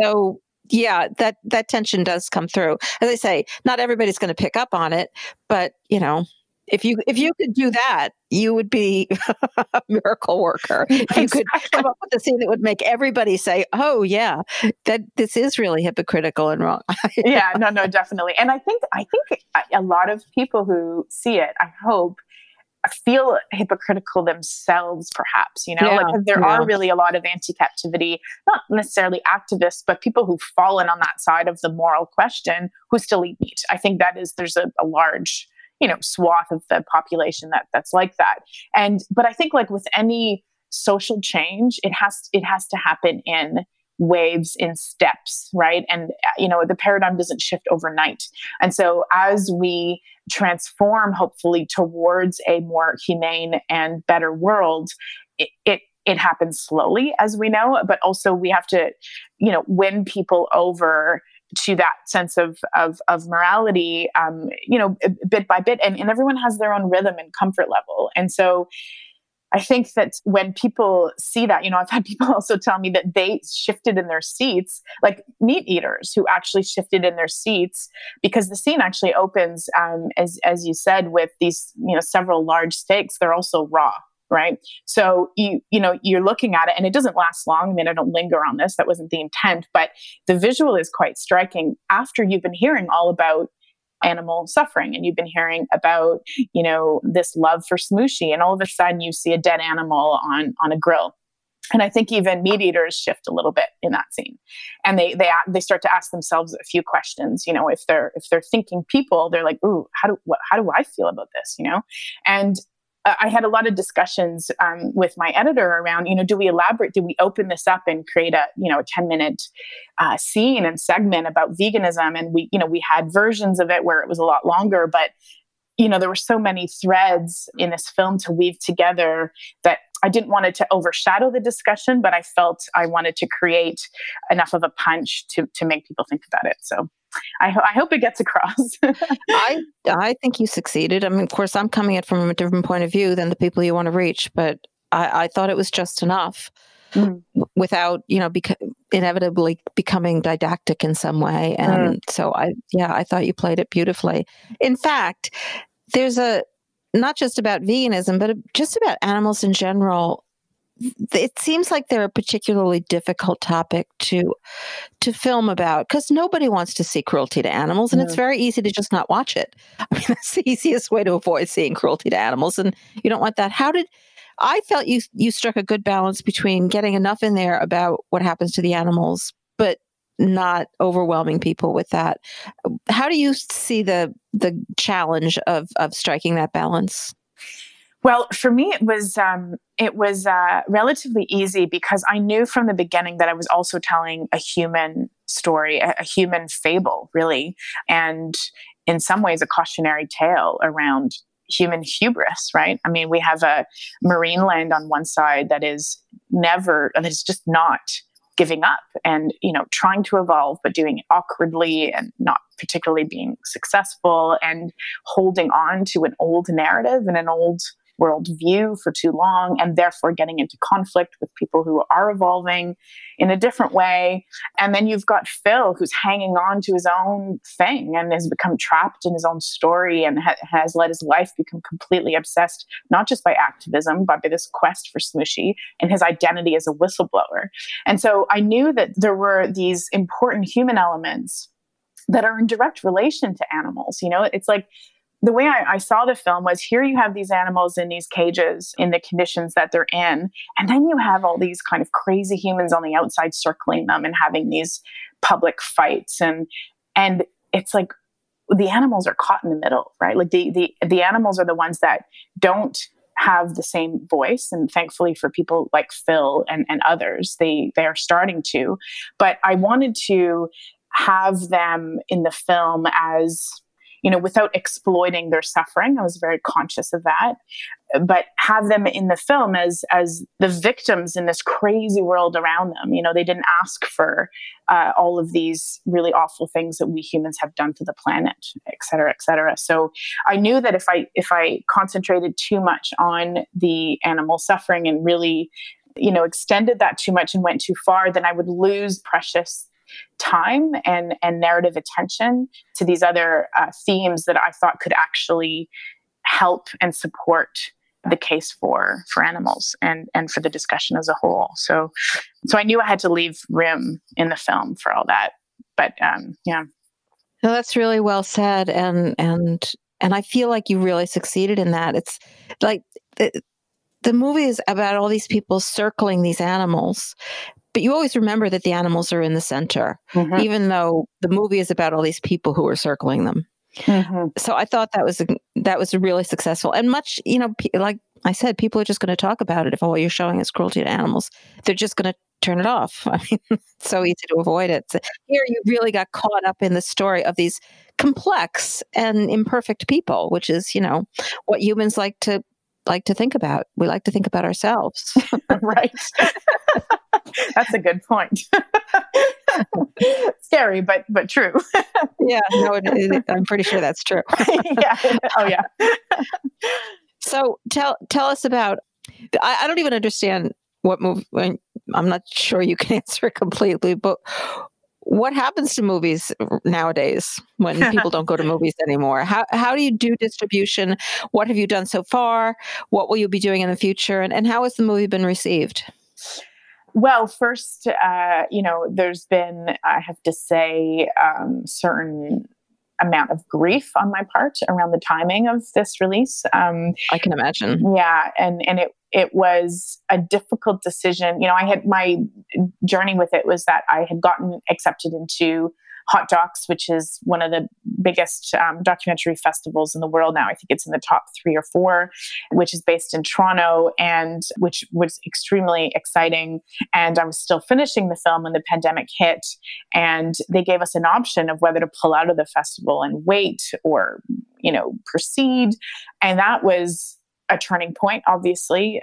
So yeah, that tension does come through. As I say, not everybody's going to pick up on it, but you know, if you could do that, you would be a miracle worker. If you could come up with a scene that would make everybody say, "Oh yeah, that this is really hypocritical and wrong." Yeah, no, definitely. And I think a lot of people who see it, I hope, feel hypocritical themselves, perhaps, you know, yeah, like there are really a lot of anti-captivity, not necessarily activists, but people who've fallen on that side of the moral question who still eat meat. I think that is, there's a large, you know, swath of the population that's like that. But I think like with any social change, it has to happen in waves, in steps, right? And, you know, the paradigm doesn't shift overnight. And so as we transform, hopefully, towards a more humane and better world, it happens slowly, as we know, but also we have to, you know, win people over to that sense of morality, you know, bit by bit. And everyone has their own rhythm and comfort level. And so I think that when people see that, you know, I've had people also tell me that they shifted in their seats, like meat eaters who actually shifted in their seats, because the scene actually opens, as you said, with these, you know, several large steaks. They're also raw, right? So you know, you're looking at it and it doesn't last long. I mean, I don't linger on this. That wasn't the intent, but the visual is quite striking after you've been hearing all about animal suffering, and you've been hearing about, you know, this love for Smooshi, and all of a sudden you see a dead animal on a grill. And I think even meat eaters shift a little bit in that scene, and they start to ask themselves a few questions. You know, if they're thinking people, they're like, ooh, how do I feel about this? You know, and I had a lot of discussions with my editor around, you know, do we elaborate? Do we open this up and create a, you know, a 10-minute scene and segment about veganism? And we, you know, we had versions of it where it was a lot longer, but, you know, there were so many threads in this film to weave together that I didn't want it to overshadow the discussion, but I felt I wanted to create enough of a punch to make people think about it. So I hope it gets across. I think you succeeded. I mean, of course, I'm coming at it from a different point of view than the people you want to reach, but I thought it was just enough without, you know, inevitably becoming didactic in some way. And so I thought you played it beautifully. In fact, there's not just about veganism, but just about animals in general. It seems like they're a particularly difficult topic to film about, because nobody wants to see cruelty to animals, and it's very easy to just not watch it. I mean, that's the easiest way to avoid seeing cruelty to animals, and you don't want that. I felt you struck a good balance between getting enough in there about what happens to the animals, but not overwhelming people with that. How do you see the challenge of striking that balance? Well, for me, it was relatively easy, because I knew from the beginning that I was also telling a human story, a human fable, really, and in some ways a cautionary tale around human hubris, right? I mean, we have a Marineland on one side that is just not giving up and, you know, trying to evolve, but doing it awkwardly and not particularly being successful, and holding on to an old narrative and an old worldview for too long, and therefore getting into conflict with people who are evolving in a different way. And then you've got Phil, who's hanging on to his own thing and has become trapped in his own story, and has let his life become completely obsessed, not just by activism, but by this quest for Smooshi and his identity as a whistleblower. And so I knew that there were these important human elements that are in direct relation to animals. You know, it's like, the way I saw the film was, here you have these animals in these cages in the conditions that they're in, and then you have all these kind of crazy humans on the outside circling them and having these public fights. And it's like the animals are caught in the middle, right? Like the animals are the ones that don't have the same voice. And thankfully for people like Phil and others, they are starting to. But I wanted to have them in the film as, you know, without exploiting their suffering. I was very conscious of that. But have them in the film as the victims in this crazy world around them. You know, they didn't ask for all of these really awful things that we humans have done to the planet, et cetera, et cetera. So I knew that if I concentrated too much on the animal suffering and really, you know, extended that too much and went too far, then I would lose precious time and narrative attention to these other themes that I thought could actually help and support the case for animals and for the discussion as a whole. So I knew I had to leave room in the film for all that. But yeah. So that's really well said, and I feel like you really succeeded in that. It's like the movie is about all these people circling these animals, but you always remember that the animals are in the center, mm-hmm. even though the movie is about all these people who are circling them. Mm-hmm. So I thought that was really successful and much, you know, like I said, people are just going to talk about it. If all you're showing is cruelty to animals, they're just going to turn it off. I mean, it's so easy to avoid it. So here you really got caught up in the story of these complex and imperfect people, which is, you know, what humans like to think about. We like to think about ourselves. Right. That's a good point. Scary, but true. Yeah, no, I'm pretty sure that's true. Yeah. Oh, yeah. So tell us about. I don't even understand what movie. I'm not sure you can answer it completely, but what happens to movies nowadays when people don't go to movies anymore? How do you do distribution? What have you done so far? What will you be doing in the future? And how has the movie been received? Well, first, you know, there's been, I have to say, certain amount of grief on my part around the timing of this release. I can imagine. Yeah. And it was a difficult decision. You know, I had my journey with it was that I had gotten accepted into Hot Docs, which is one of the biggest documentary festivals in the world now. I think it's in the top 3 or 4, which is based in Toronto, and which was extremely exciting. And I was still finishing the film when the pandemic hit, and they gave us an option of whether to pull out of the festival and wait or, you know, proceed. And that was a turning point, obviously,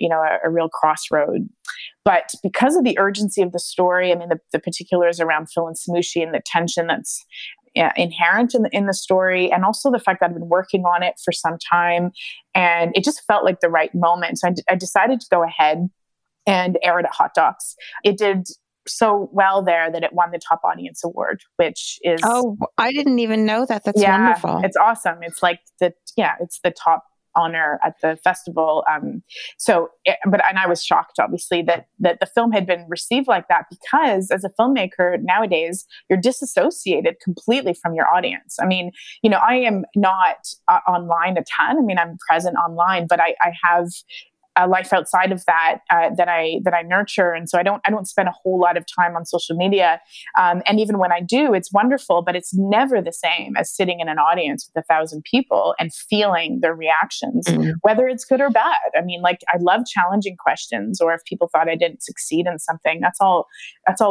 you know, a real crossroad. But because of the urgency of the story, I mean, the particulars around Phil and Smooshi and the tension that's inherent in the story, and also the fact that I've been working on it for some time, and it just felt like the right moment. So I decided to go ahead and air it at Hot Docs. It did so well there that it won the top audience award, which is... Oh, I didn't even know that. That's wonderful. It's awesome. It's like it's the top honor at the festival. And I was shocked, obviously, that the film had been received like that, because as a filmmaker nowadays, you're disassociated completely from your audience. I mean, you know, I am not online a ton. I mean, I'm present online, but I have a life outside of that, that I nurture. And so I don't spend a whole lot of time on social media. And even when I do, it's wonderful, but it's never the same as sitting in an audience with 1,000 people and feeling their reactions, mm-hmm. whether it's good or bad. I mean, like, I love challenging questions, or if people thought I didn't succeed in something, that's all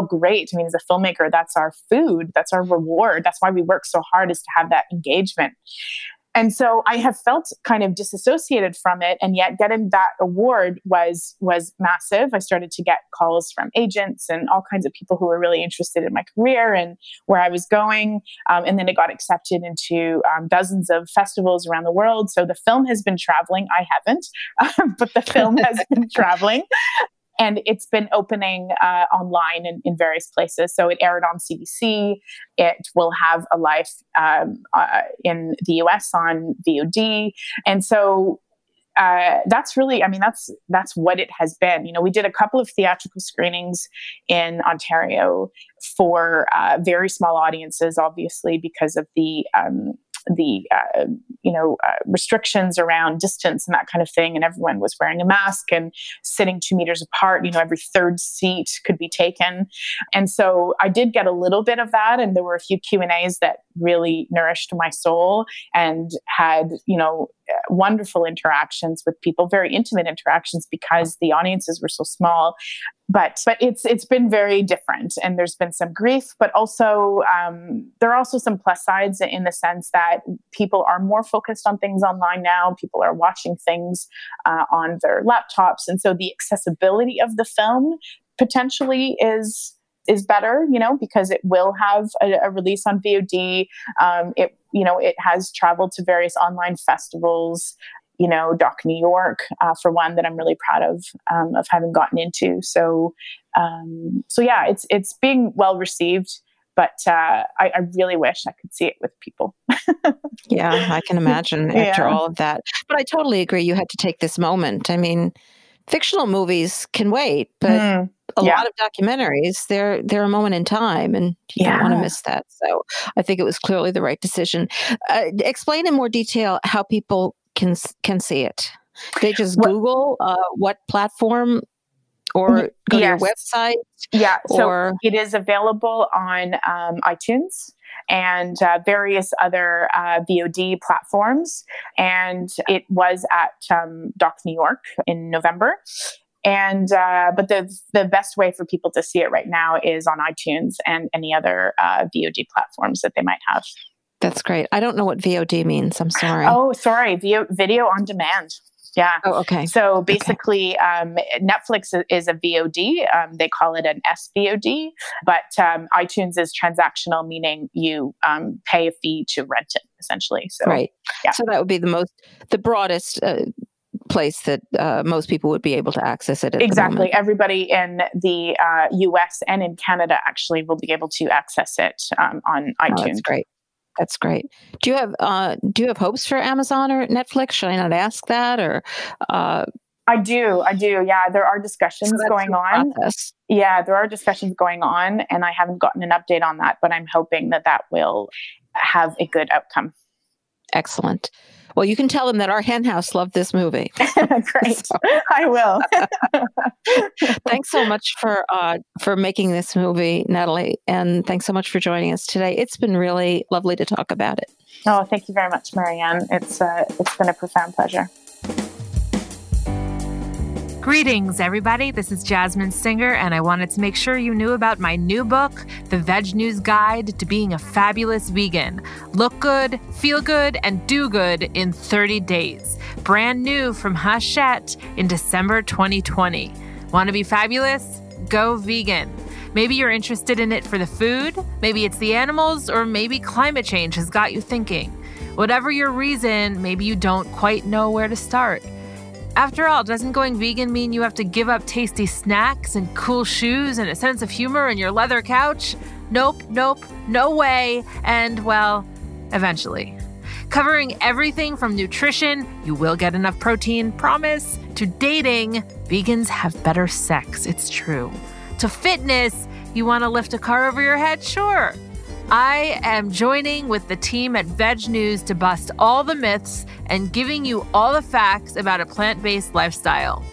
great. I mean, as a filmmaker, that's our food, that's our reward. That's why we work so hard, is to have that engagement. And so I have felt kind of disassociated from it, and yet getting that award was massive. I started to get calls from agents and all kinds of people who were really interested in my career and where I was going. And then it got accepted into dozens of festivals around the world. So the film has been traveling. I haven't, but the film has been traveling. And it's been opening online in various places. So it aired on CBC. It will have a life in the US on VOD. And so that's really, I mean, that's what it has been. You know, we did a couple of theatrical screenings in Ontario for very small audiences, obviously, because of the restrictions around distance and that kind of thing. And everyone was wearing a mask and sitting 2 meters apart, you know, every third seat could be taken. And so I did get a little bit of that. And there were a few Q&As that really nourished my soul and had, you know, wonderful interactions with people, very intimate interactions, because the audiences were so small. But it's been very different, and there's been some grief, but also there are also some plus sides in the sense that people are more focused on things online now. People are watching things on their laptops, and so the accessibility of the film potentially is better, you know, because it will have a release on VOD. It has traveled to various online festivals. You know, Doc New York, for one, that I'm really proud of having gotten into. So yeah, it's being well received, but I really wish I could see it with people. Yeah, I can imagine after all of that. But I totally agree. You had to take this moment. I mean, fictional movies can wait, but a lot of documentaries, they're a moment in time, and you don't want to miss that. So I think it was clearly the right decision. Explain in more detail how people can see it. They just Google what platform, or go to your website. Yeah, or... so it is available on iTunes and various other VOD platforms. And it was at Doc New York in November. And but the best way for people to see it right now is on iTunes and any other VOD platforms that they might have. That's great. I don't know what VOD means. I'm sorry. Oh, sorry. Video on demand. Yeah. Oh, okay. So basically, Netflix is a VOD. They call it an SVOD, but iTunes is transactional, meaning you pay a fee to rent it, essentially. So, right. Yeah. So that would be the broadest place that most people would be able to access it. Exactly. Everybody in the US and in Canada actually will be able to access it on iTunes. Oh, that's great. That's great. Do you have hopes for Amazon or Netflix? Should I not ask that? Or I do. Yeah, there are discussions going on. Yeah, there are discussions going on, and I haven't gotten an update on that, but I'm hoping that will have a good outcome. Excellent. Well, you can tell them that Our Hen House loved this movie. Great. I will. Thanks so much for making this movie, Nathalie. And thanks so much for joining us today. It's been really lovely to talk about it. Oh, thank you very much, Marianne. It's been a profound pleasure. Greetings, everybody. This is Jasmine Singer, and I wanted to make sure you knew about my new book, The Veg News Guide to Being a Fabulous Vegan. Look good, feel good, and do good in 30 days. Brand new from Hachette in December 2020. Want to be fabulous? Go vegan. Maybe you're interested in it for the food, maybe it's the animals, or maybe climate change has got you thinking. Whatever your reason, maybe you don't quite know where to start. After all, doesn't going vegan mean you have to give up tasty snacks and cool shoes and a sense of humor and your leather couch? Nope, no way, and well, eventually. Covering everything from nutrition, you will get enough protein, promise, to dating, vegans have better sex, it's true. To fitness, you want to lift a car over your head? Sure. I am joining with the team at Veg News to bust all the myths and giving you all the facts about a plant-based lifestyle.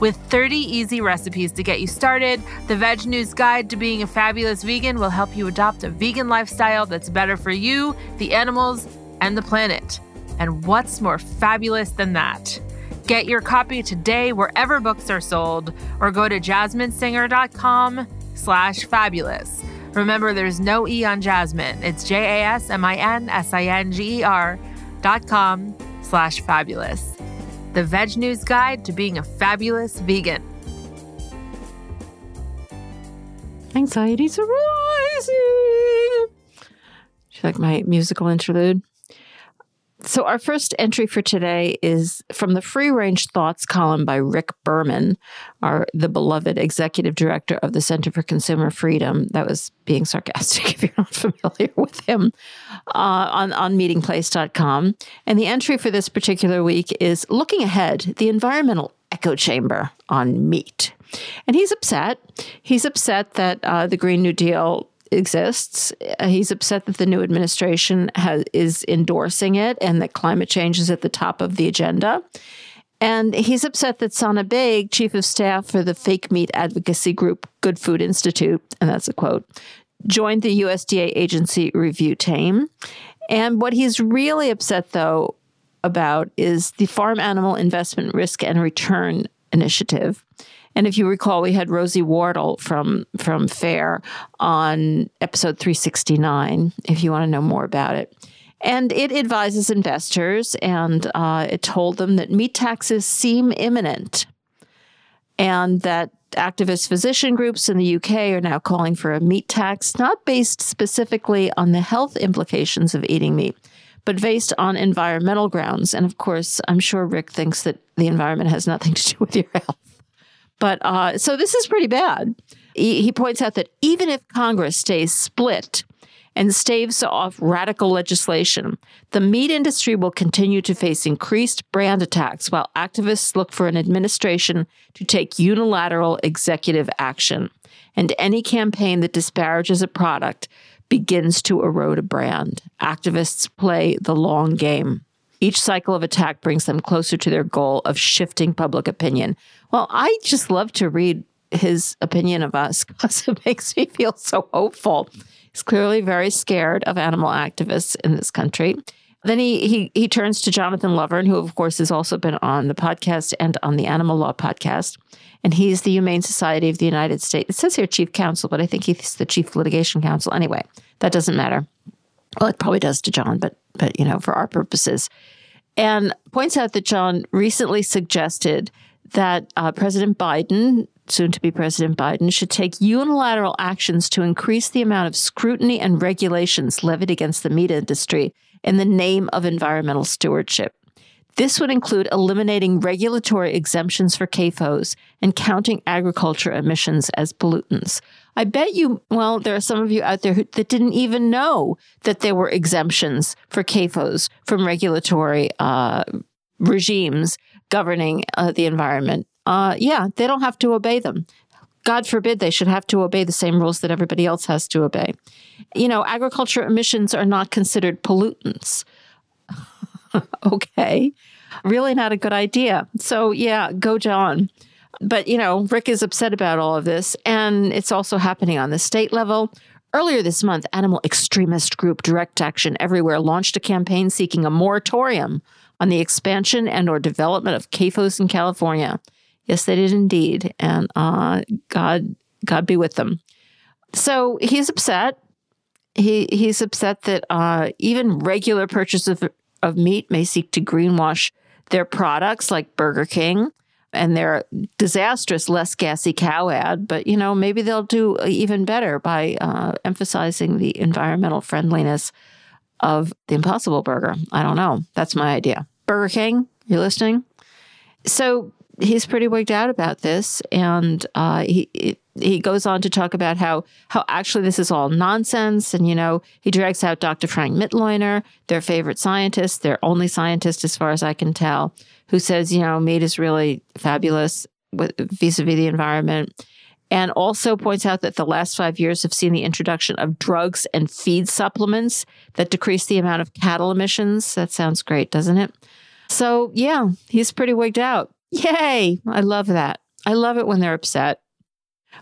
With 30 easy recipes to get you started, the Veg News Guide to Being a Fabulous Vegan will help you adopt a vegan lifestyle that's better for you, the animals, and the planet. And what's more fabulous than that? Get your copy today wherever books are sold, or go to jasminesinger.com/fabulous. Remember, there's no E on Jasmine. It's JASMINSINGER.com/fabulous. The Veg News Guide to Being a Fabulous Vegan. Anxiety's arising. She's like my musical interlude. So our first entry for today is from the Free Range Thoughts column by Rick Berman, the beloved executive director of the Center for Consumer Freedom. That was being sarcastic if you're not familiar with him, on meetingplace.com. And the entry for this particular week is Looking Ahead, the Environmental Echo Chamber on Meat. And he's upset. He's upset that the Green New Deal exists. He's upset that the new administration is endorsing it and that climate change is at the top of the agenda. And he's upset that Sana Baig, chief of staff for the fake meat advocacy group Good Food Institute, and that's a quote, joined the USDA agency review team. And what he's really upset, though, about is the Farm Animal Investment Risk and Return Initiative. And if you recall, we had Rosie Wardle from FAIR on episode 369, if you want to know more about it. And it advises investors, and it told them that meat taxes seem imminent, and that activist physician groups in the UK are now calling for a meat tax, not based specifically on the health implications of eating meat, but based on environmental grounds. And of course, I'm sure Rick thinks that the environment has nothing to do with your health. But so this is pretty bad. He points out that even if Congress stays split and staves off radical legislation, the meat industry will continue to face increased brand attacks while activists look for an administration to take unilateral executive action. And any campaign that disparages a product begins to erode a brand. Activists play the long game. Each cycle of attack brings them closer to their goal of shifting public opinion. Well, I just love to read his opinion of us because it makes me feel so hopeful. He's clearly very scared of animal activists in this country. Then he turns to Jonathan Lovern, who, of course, has also been on the podcast and on the Animal Law podcast. And he's the Humane Society of the United States. It says here chief counsel, but I think he's the chief litigation counsel. Anyway, that doesn't matter. Well, it probably does to John, but you know, for our purposes. And points out that John recently suggested that President Biden, soon to be President Biden, should take unilateral actions to increase the amount of scrutiny and regulations levied against the meat industry in the name of environmental stewardship. This would include eliminating regulatory exemptions for CAFOs and counting agriculture emissions as pollutants. I bet you, well, there are some of you out there that didn't even know that there were exemptions for CAFOs from regulatory regimes governing the environment. Yeah, they don't have to obey them. God forbid they should have to obey the same rules that everybody else has to obey. You know, agriculture emissions are not considered pollutants. Okay, really not a good idea. So yeah, go John. But, you know, Rick is upset about all of this, and it's also happening on the state level. Earlier this month, animal extremist group Direct Action Everywhere launched a campaign seeking a moratorium on the expansion and or development of CAFOs in California. Yes, they did indeed. And God be with them. So he's upset. He's upset that even regular purchases of meat may seek to greenwash their products, like Burger King and their disastrous Less Gassy Cow ad. But, you know, maybe they'll do even better by emphasizing the environmental friendliness of the Impossible Burger. I don't know. That's my idea. Burger King, you listening? So he's pretty wigged out about this. And he goes on to talk about how actually this is all nonsense. And, you know, he drags out Dr. Frank Mittleuner, their favorite scientist, their only scientist, as far as I can tell, who says, you know, meat is really fabulous vis-a-vis the environment. And also points out that the last 5 years have seen the introduction of drugs and feed supplements that decrease the amount of cattle emissions. That sounds great, doesn't it? So, yeah, he's pretty wigged out. Yay! I love that. I love it when they're upset.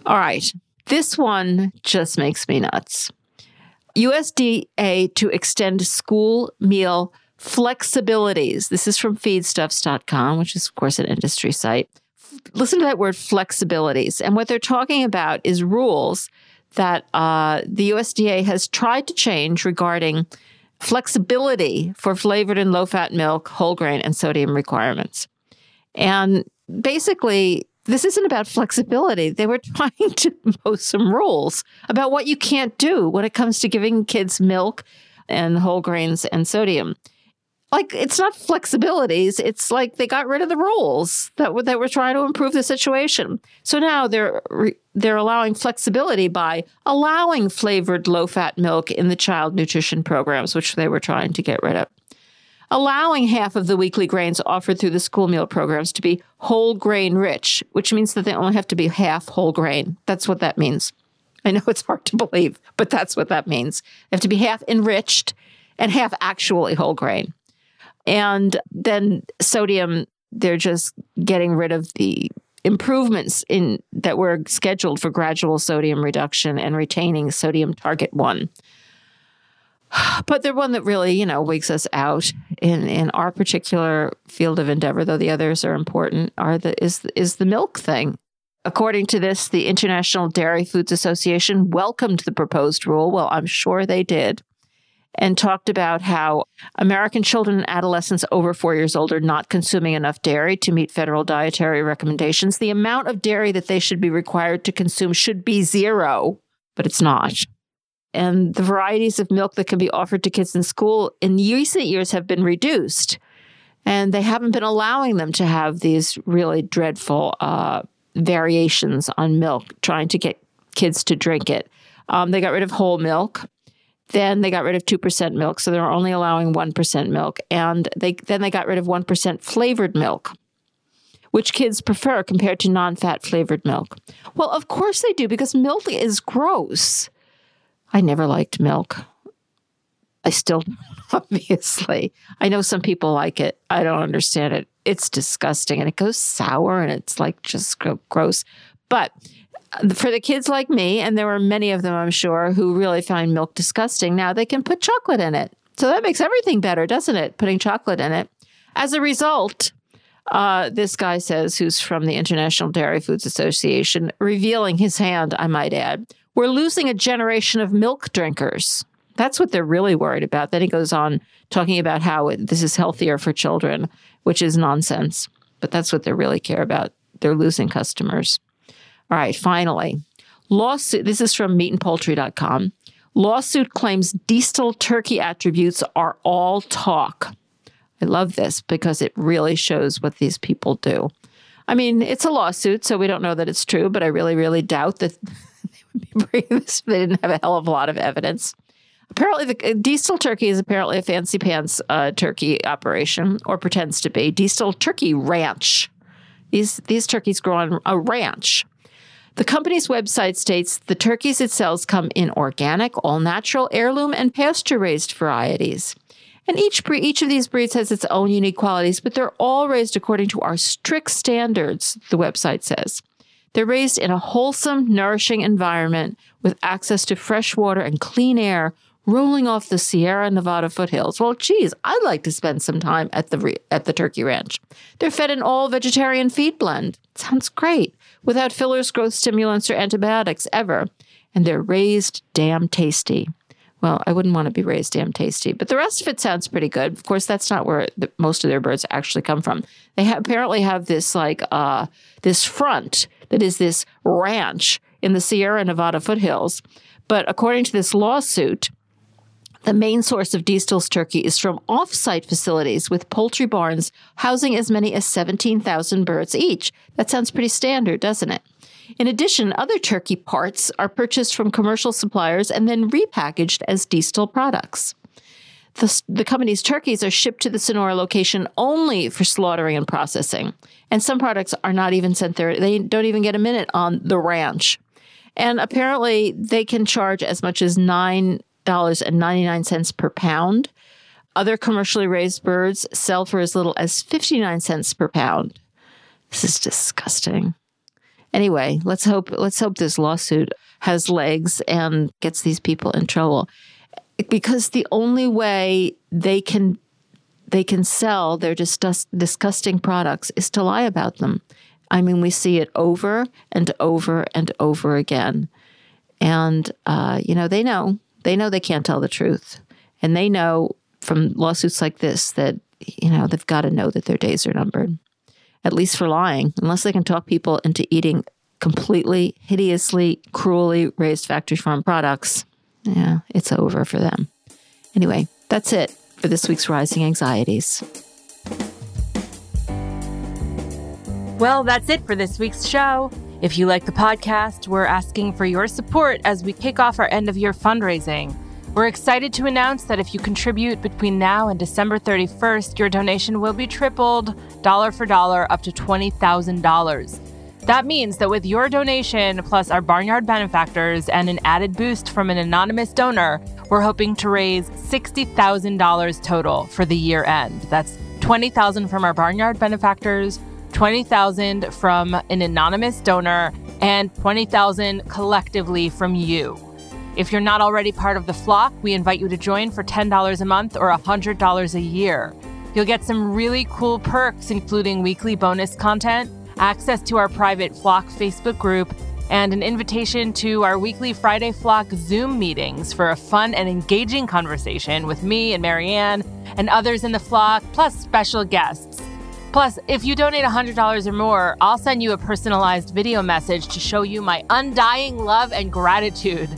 All right. This one just makes me nuts. USDA to extend school meal flexibilities. This is from feedstuffs.com, which is, of course, an industry site. Listen to that word flexibilities. And what they're talking about is rules that the USDA has tried to change regarding flexibility for flavored and low-fat milk, whole grain, and sodium requirements. And basically, this isn't about flexibility. They were trying to impose some rules about what you can't do when it comes to giving kids milk and whole grains and sodium. Like, it's not flexibilities. It's like they got rid of the rules that were trying to improve the situation. So now they're allowing flexibility by allowing flavored low-fat milk in the child nutrition programs, which they were trying to get rid of. Allowing half of the weekly grains offered through the school meal programs to be whole grain rich, which means that they only have to be half whole grain. That's what that means. I know it's hard to believe, but that's what that means. They have to be half enriched and half actually whole grain. And then sodium, they're just getting rid of the improvements in that were scheduled for gradual sodium reduction and retaining sodium target 1. But they're one that really, you know, wigs us out in our particular field of endeavor, though the others are important, is the milk thing. According to this, the International Dairy Foods Association welcomed the proposed rule. Well, I'm sure they did. And talked about how American children and adolescents over 4 years old are not consuming enough dairy to meet federal dietary recommendations. The amount of dairy that they should be required to consume should be zero, but it's not. And the varieties of milk that can be offered to kids in school in recent years have been reduced. And they haven't been allowing them to have these really dreadful variations on milk, trying to get kids to drink it. They got rid of whole milk. Then they got rid of 2% milk, so they were only allowing 1% milk. And then they got rid of 1% flavored milk, which kids prefer compared to non-fat flavored milk. Well, of course they do, because milk is gross. I never liked milk. I still don't, obviously. I know some people like it. I don't understand it. It's disgusting, and it goes sour, and it's like just gross. But for the kids like me, and there were many of them, I'm sure, who really find milk disgusting, now they can put chocolate in it. So that makes everything better, doesn't it? Putting chocolate in it. As a result, this guy says, who's from the International Dairy Foods Association, revealing his hand, I might add, we're losing a generation of milk drinkers. That's what they're really worried about. Then he goes on talking about how this is healthier for children, which is nonsense. But that's what they really care about. They're losing customers. All right, finally, lawsuit. This is from meatandpoultry.com. Lawsuit claims distal turkey attributes are all talk. I love this because it really shows what these people do. I mean, it's a lawsuit, so we don't know that it's true, but I really, really doubt that... They didn't have a hell of a lot of evidence. Apparently, the distal turkey is apparently a fancy pants turkey operation, or pretends to be. Distal turkey ranch. These turkeys grow on a ranch. The company's website states the turkeys it sells come in organic, all-natural, heirloom, and pasture-raised varieties. And each of these breeds has its own unique qualities, but they're all raised according to our strict standards, the website says. They're raised in a wholesome, nourishing environment with access to fresh water and clean air rolling off the Sierra Nevada foothills. Well, geez, I'd like to spend some time at the turkey ranch. They're fed an all-vegetarian feed blend. Sounds great. Without fillers, growth stimulants, or antibiotics ever. And they're raised damn tasty. Well, I wouldn't want to be raised damn tasty, but the rest of it sounds pretty good. Of course, that's not where most of their birds actually come from. They apparently have this this front that is this ranch in the Sierra Nevada foothills. But according to this lawsuit, the main source of distal's turkey is from off-site facilities with poultry barns housing as many as 17,000 birds each. That sounds pretty standard, doesn't it? In addition, other turkey parts are purchased from commercial suppliers and then repackaged as distal products. The company's turkeys are shipped to the Sonora location only for slaughtering and processing. And some products are not even sent there. They don't even get a minute on the ranch. And apparently they can charge as much as $9.99 per pound. Other commercially raised birds sell for as little as 59 cents per pound. This is disgusting. Anyway, let's hope this lawsuit has legs and gets these people in trouble, because the only way they can sell their disgusting products is to lie about them. I mean, we see it over and over and over again, and they know they can't tell the truth, and they know from lawsuits like this that they've got to know that their days are numbered. At least for lying, unless they can talk people into eating completely, hideously, cruelly raised factory farm products. Yeah, it's over for them. Anyway, that's it for this week's Rising Anxieties. Well, that's it for this week's show. If you like the podcast, we're asking for your support as we kick off our end-of-year fundraising. We're excited to announce that if you contribute between now and December 31st, your donation will be tripled, dollar for dollar, up to $20,000. That means that with your donation, plus our Barnyard benefactors and an added boost from an anonymous donor, we're hoping to raise $60,000 total for the year end. That's $20,000 from our Barnyard benefactors, $20,000 from an anonymous donor, and $20,000 collectively from you. If you're not already part of the flock, we invite you to join for $10 a month or $100 a year. You'll get some really cool perks, including weekly bonus content, access to our private flock Facebook group, and an invitation to our weekly Friday Flock Zoom meetings for a fun and engaging conversation with me and Marianne and others in the flock, plus special guests. Plus, if you donate $100 or more, I'll send you a personalized video message to show you my undying love and gratitude.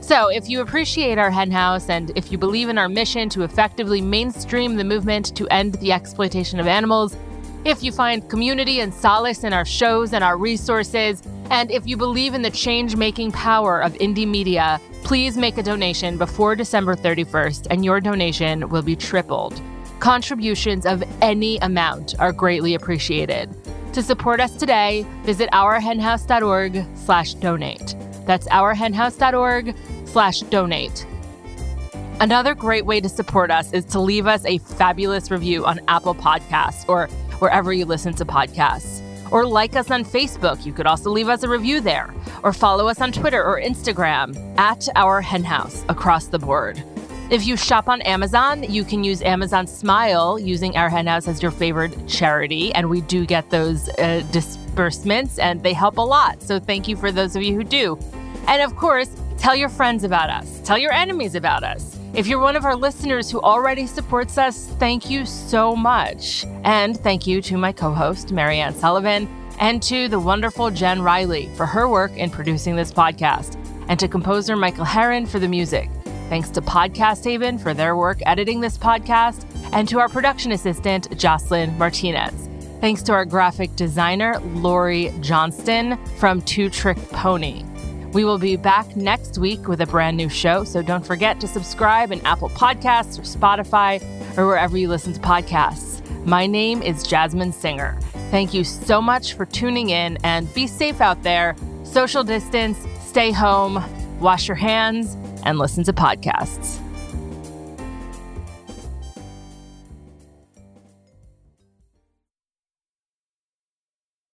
So if you appreciate Our Hen House and if you believe in our mission to effectively mainstream the movement to end the exploitation of animals, if you find community and solace in our shows and our resources, and if you believe in the change-making power of indie media, please make a donation before December 31st, and your donation will be tripled. Contributions of any amount are greatly appreciated. To support us today, visit ourhenhouse.org/donate. That's ourhenhouse.org/donate. Another great way to support us is to leave us a fabulous review on Apple Podcasts or wherever you listen to podcasts. Or like us on Facebook. You could also leave us a review there. Or follow us on Twitter or Instagram @Our Hen House across the board. If you shop on Amazon, you can use Amazon Smile using Our Hen House as your favorite charity. And we do get those disbursements, and they help a lot. So thank you for those of you who do. And of course, tell your friends about us. Tell your enemies about us. If you're one of our listeners who already supports us, thank you so much. And thank you to my co-host, Marianne Sullivan, and to the wonderful Jen Riley for her work in producing this podcast, and to composer Michael Herron for the music. Thanks to Podcast Haven for their work editing this podcast, and to our production assistant, Jocelyn Martinez. Thanks to our graphic designer, Lori Johnston from Two Trick Pony. We will be back next week with a brand new show, so don't forget to subscribe in Apple Podcasts or Spotify or wherever you listen to podcasts. My name is Jasmine Singer. Thank you so much for tuning in, and be safe out there. Social distance, stay home, wash your hands, and listen to podcasts.